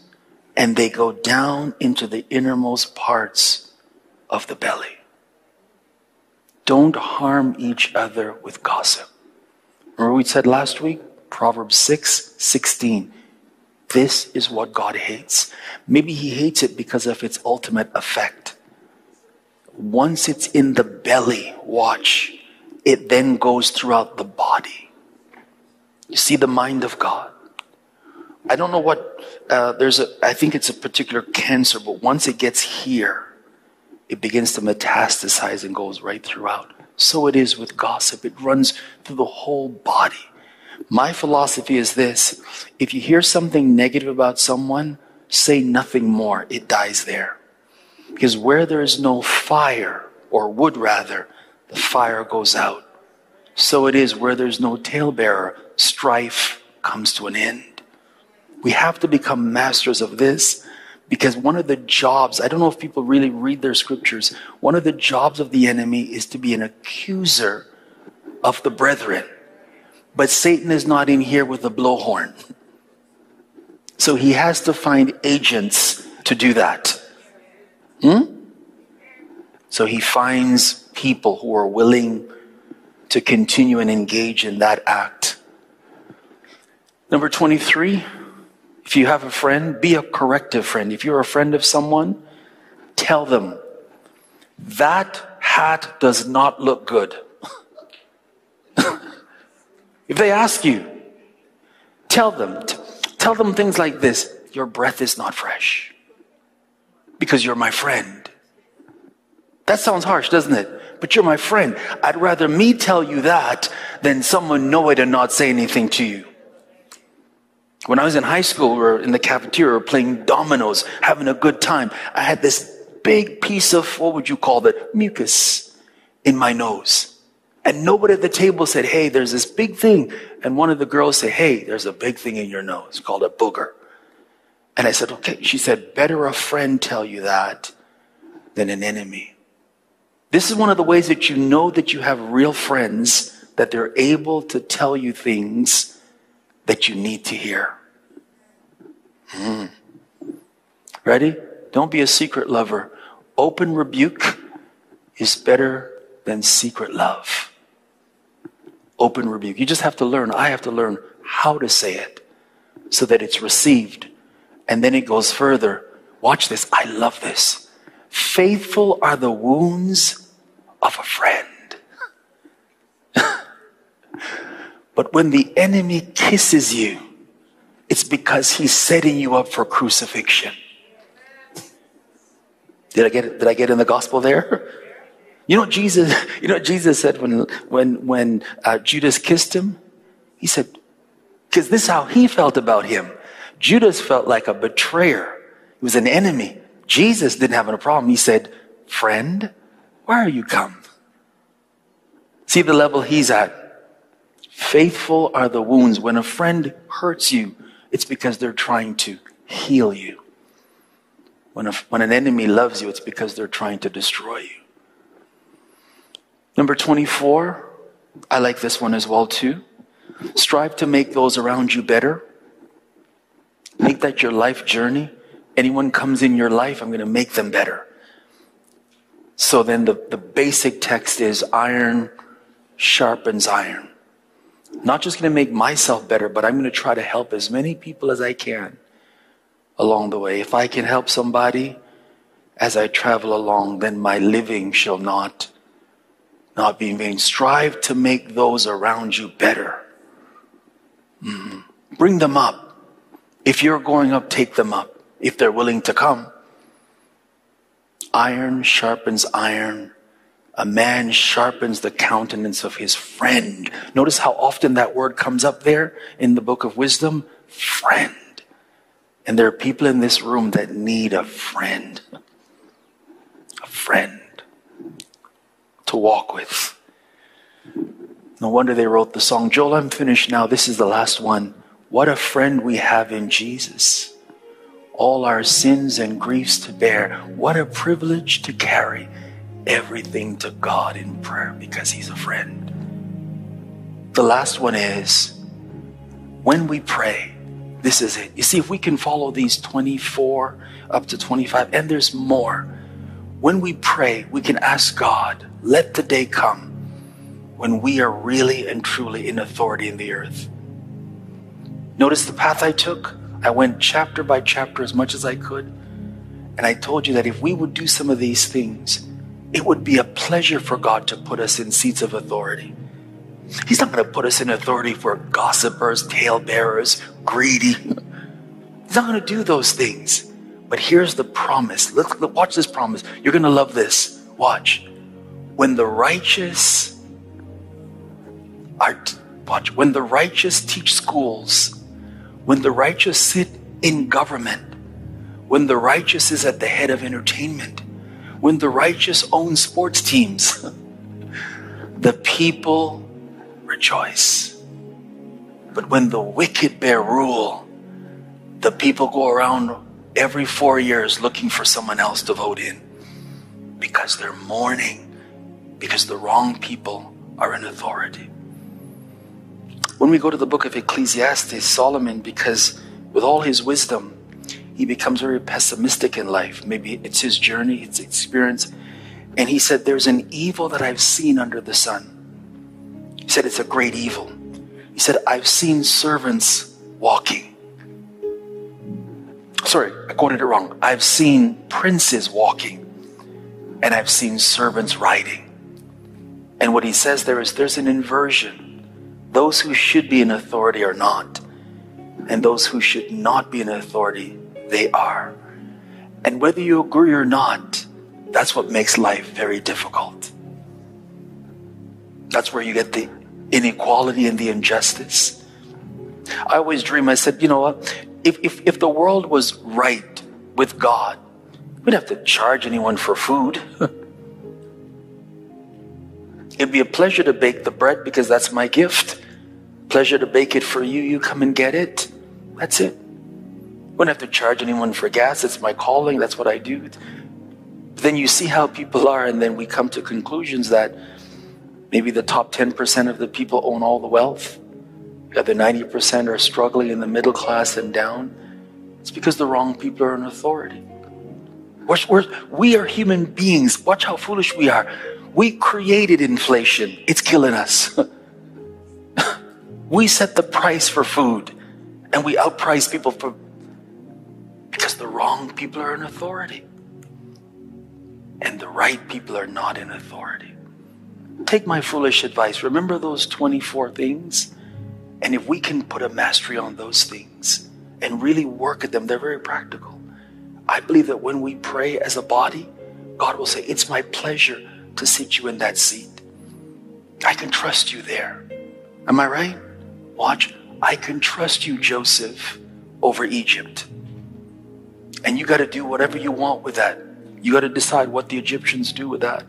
and they go down into the innermost parts of the belly. Don't harm each other with gossip. Remember we said last week, Proverbs six sixteen. This is what God hates. Maybe he hates it because of its ultimate effect. Once it's in the belly, watch, it then goes throughout the body. You see the mind of God. I don't know what, uh, there's a, I think it's a particular cancer, but once it gets here, it begins to metastasize and goes right throughout. So it is with gossip. It runs through the whole body. My philosophy is this. If you hear something negative about someone, say nothing more. It dies there. Because where there is no fire, or wood rather, the fire goes out. So it is where there's no talebearer, strife comes to an end. We have to become masters of this because one of the jobs, I don't know if people really read their scriptures, one of the jobs of the enemy is to be an accuser of the brethren. But Satan is not in here with a blowhorn. So he has to find agents to do that. Hmm? So he finds people who are willing to continue and engage in that act. Number twenty-three. If you have a friend, be a corrective friend. If you're a friend of someone, tell them, that hat does not look good. If they ask you, tell them, t- tell them things like this. Your breath is not fresh because you're my friend. That sounds harsh, doesn't it? But you're my friend. I'd rather me tell you that than someone know it and not say anything to you. When I was in high school, we were in the cafeteria playing dominoes, having a good time. I had this big piece of, what would you call that, mucus in my nose. And nobody at the table said, hey, there's this big thing. And one of the girls said, hey, there's a big thing in your nose called a booger. And I said, okay. She said, better a friend tell you that than an enemy. This is one of the ways that you know that you have real friends, that they're able to tell you things that you need to hear. Hmm. Ready? Don't be a secret lover. Open rebuke is better than secret love. Open rebuke. You just have to learn. I have to learn how to say it so that it's received. And then it goes further. Watch this. I love this. Faithful are the wounds of a friend, but when the enemy kisses you, it's because he's setting you up for crucifixion. Did I get it? Did I get in the gospel there? You know what Jesus, you know what Jesus said when, when, when uh, Judas kissed him? He said, because this is how he felt about him. Judas felt like a betrayer. He was an enemy. Jesus didn't have a problem. He said, friend, why are you come? See the level he's at. Faithful are the wounds. When a friend hurts you, it's because they're trying to heal you. When, a, when an enemy loves you, it's because they're trying to destroy you. Number twenty-four, I like this one as well too. Strive to make those around you better. Make that your life journey. Anyone comes in your life, I'm going to make them better. So then the, the basic text is iron sharpens iron. Not just going to make myself better, but I'm going to try to help as many people as I can along the way. If I can help somebody as I travel along, then my living shall not, not be in vain. Strive to make those around you better. Mm-hmm. Bring them up. If you're going up, take them up. If they're willing to come. Iron sharpens iron. A man sharpens the countenance of his friend. Notice how often that word comes up there in the book of wisdom. Friend. And there are people in this room that need a friend. A friend to walk with. No wonder they wrote the song. Joel, I'm finished now. This is the last one. What a friend we have in Jesus. All our sins and griefs to bear. What a privilege to carry everything to God in prayer, because he's a friend. The last one is, when we pray, this is it. You see, if we can follow these twenty-four up to twenty-five, and there's more. When we pray, we can ask God, let the day come when we are really and truly in authority in the earth. Notice the path I took. I went chapter by chapter as much as I could. And I told you that if we would do some of these things, it would be a pleasure for God to put us in seats of authority. He's not going to put us in authority for gossipers, talebearers, greedy. He's not going to do those things. But here's the promise. Look, look, watch this promise. You're going to love this. Watch. When the righteous are, t- watch. When the righteous teach schools, when the righteous sit in government, when the righteous is at the head of entertainment, when the righteous own sports teams, the people rejoice. But when the wicked bear rule, the people go around every four years looking for someone else to vote in, because they're mourning, because the wrong people are in authority. When we go to the book of Ecclesiastes, Solomon, because with all his wisdom, he becomes very pessimistic in life. Maybe it's his journey, it's experience. And he said, there's an evil that I've seen under the sun. He said, it's a great evil. He said, I've seen servants walking. sorry, I quoted it wrong. I've seen princes walking and I've seen servants riding. And what he says there is there's an inversion. Those who should be in authority are not. And those who should not be in authority, they are. And whether you agree or not, that's what makes life very difficult. That's where you get the inequality and the injustice. I always dream, I said, you know what? If, if, if the world was right with God, we'd have to charge anyone for food. It'd be a pleasure to bake the bread because that's my gift. Pleasure to bake it for you. You come and get it. That's it. Wouldn't have to charge anyone for gas. It's my calling. That's what I do. But then you see how people are, and then we come to conclusions that maybe the top ten percent of the people own all the wealth. The other ninety percent are struggling in the middle class and down. It's because the wrong people are in authority. We're, we're, we are human beings. Watch how foolish we are. We created inflation. It's killing us. We set the price for food, and we outprice people for because the wrong people are in authority and the right people are not in authority. Take my foolish advice. Remember those twenty-four things, and if we can put a mastery on those things and really work at them, they're very practical. I believe that when we pray as a body, God will say, it's my pleasure to sit you in that seat. I can trust you there. Am I right? Watch, I can trust you, Joseph, over Egypt. And you got to do whatever you want with that. You got to decide what the Egyptians do with that.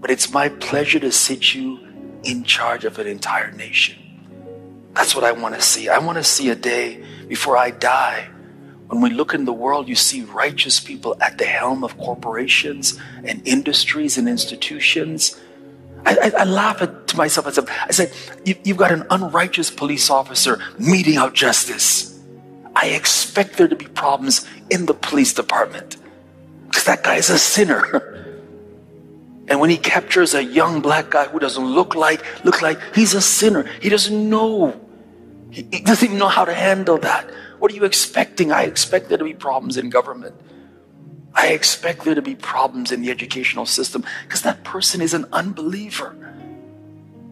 But it's my pleasure to sit you in charge of an entire nation. That's what I want to see. I want to see a day before I die. When we look in the world, you see righteous people at the helm of corporations and industries and institutions. I, I, I laugh at to myself. I said, I said you, you've got an unrighteous police officer meting out justice. I expect there to be problems in the police department because that guy is a sinner. And when he captures a young black guy who doesn't look like, look like he's a sinner, he doesn't know. He, he doesn't even know how to handle that. What are you expecting? I expect there to be problems in government. I expect there to be problems in the educational system because that person is an unbeliever.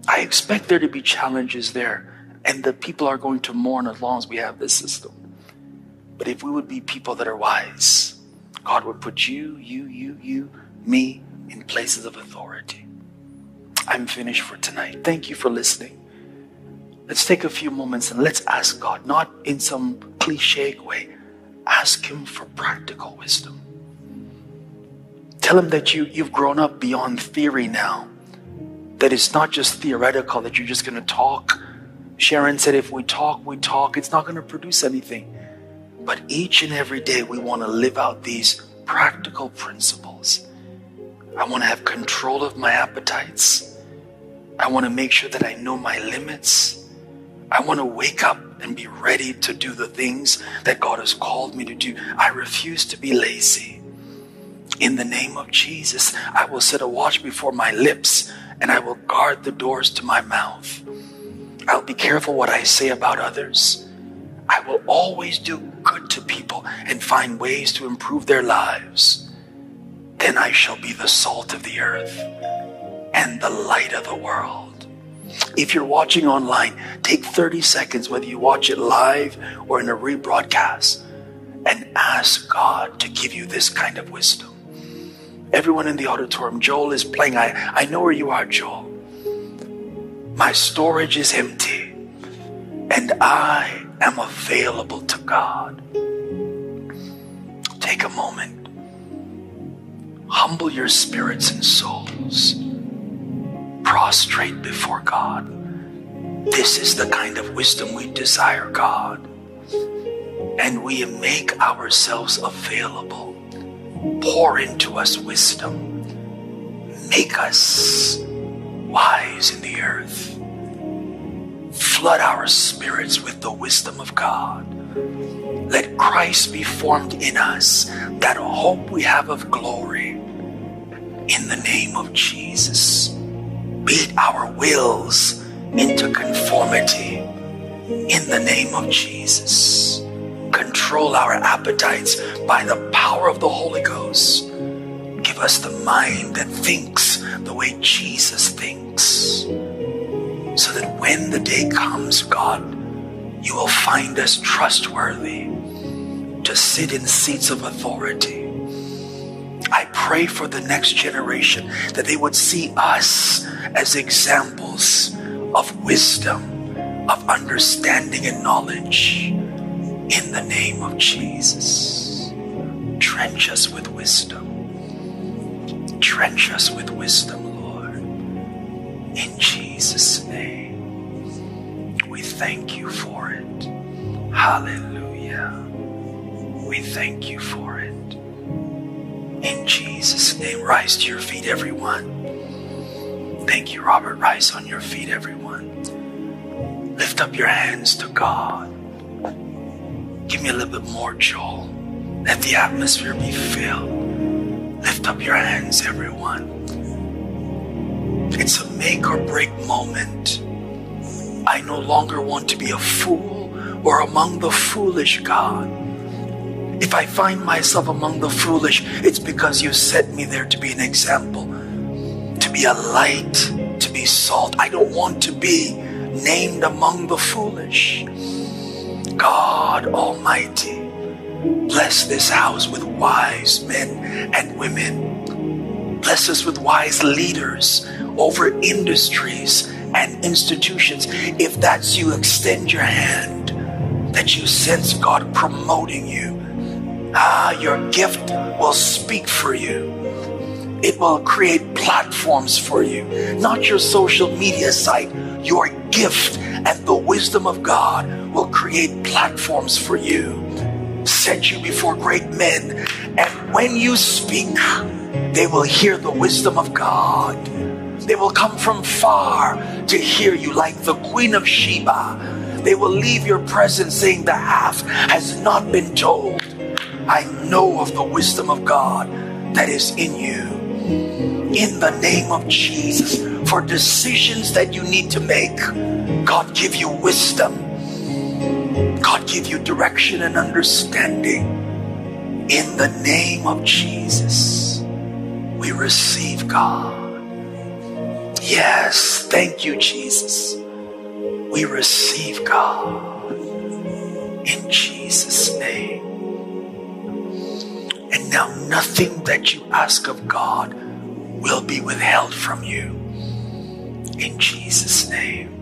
I expect there to be challenges there, and the people are going to mourn as long as we have this system. But if we would be people that are wise, God would put you, you, you, you, me in places of authority. I'm finished for tonight. Thank you for listening. Let's take a few moments and let's ask God, not in some cliche way, ask him for practical wisdom. Tell him that you, you've grown up beyond theory now, that it's not just theoretical, that you're just going to talk. Sharon said, if we talk, we talk. It's not going to produce anything. But each and every day, we want to live out these practical principles. I want to have control of my appetites. I want to make sure that I know my limits. I want to wake up and be ready to do the things that God has called me to do. I refuse to be lazy. In the name of Jesus, I will set a watch before my lips, and I will guard the doors to my mouth. I'll be careful what I say about others. I will always do good to people and find ways to improve their lives. Then I shall be the salt of the earth and the light of the world. If you're watching online, take thirty seconds, whether you watch it live or in a rebroadcast, and ask God to give you this kind of wisdom. Everyone in the auditorium, Joel is playing. I, I know where you are, Joel. My storage is empty, and I am available to God. Take a moment. Humble your spirits and souls. Prostrate before God. This is the kind of wisdom we desire, God. And we make ourselves available. Pour into us wisdom. Make us wise in the earth. Flood our spirits with the wisdom of God. Let Christ be formed in us, that hope we have of glory. In the name of Jesus, beat our wills into conformity. In the name of Jesus, Control our appetites by the power of the Holy Ghost. Give us the mind that thinks the way Jesus thinks, so that when the day comes, God, you will find us trustworthy to sit in seats of authority. I pray for the next generation that they would see us as examples of wisdom, of understanding and knowledge. In the name of Jesus, trench us with wisdom. Trench us with wisdom, Lord. In Jesus' name, we thank you for it. Hallelujah. We thank you for it. In Jesus' name, rise to your feet, everyone. Thank you, Robert. Rise on your feet, everyone. Lift up your hands to God. Give me a little bit more, Joel. Let the atmosphere be filled. Lift up your hands, everyone. It's a make or break moment. I no longer want to be a fool or among the foolish, God. If I find myself among the foolish, it's because you set me there to be an example, to be a light, to be salt. I don't want to be named among the foolish. God Almighty, bless this house with wise men and women. Bless us with wise leaders over industries and institutions. If that's you, extend your hand that you sense God promoting you. Ah, your gift will speak for you. It will create platforms for you. Not your social media site. Your gift and the wisdom of God will create platforms for you. Set you before great men. And when you speak, they will hear the wisdom of God. They will come from far to hear you, like the Queen of Sheba. They will leave your presence saying, "The half has not been told." I know of the wisdom of God that is in you. In the name of Jesus, for decisions that you need to make, God give you wisdom. God give you direction and understanding. In the name of Jesus, we receive God. Yes, thank you, Jesus. We receive God. In Jesus' name. And now nothing that you ask of God will be withheld from you. In Jesus' name.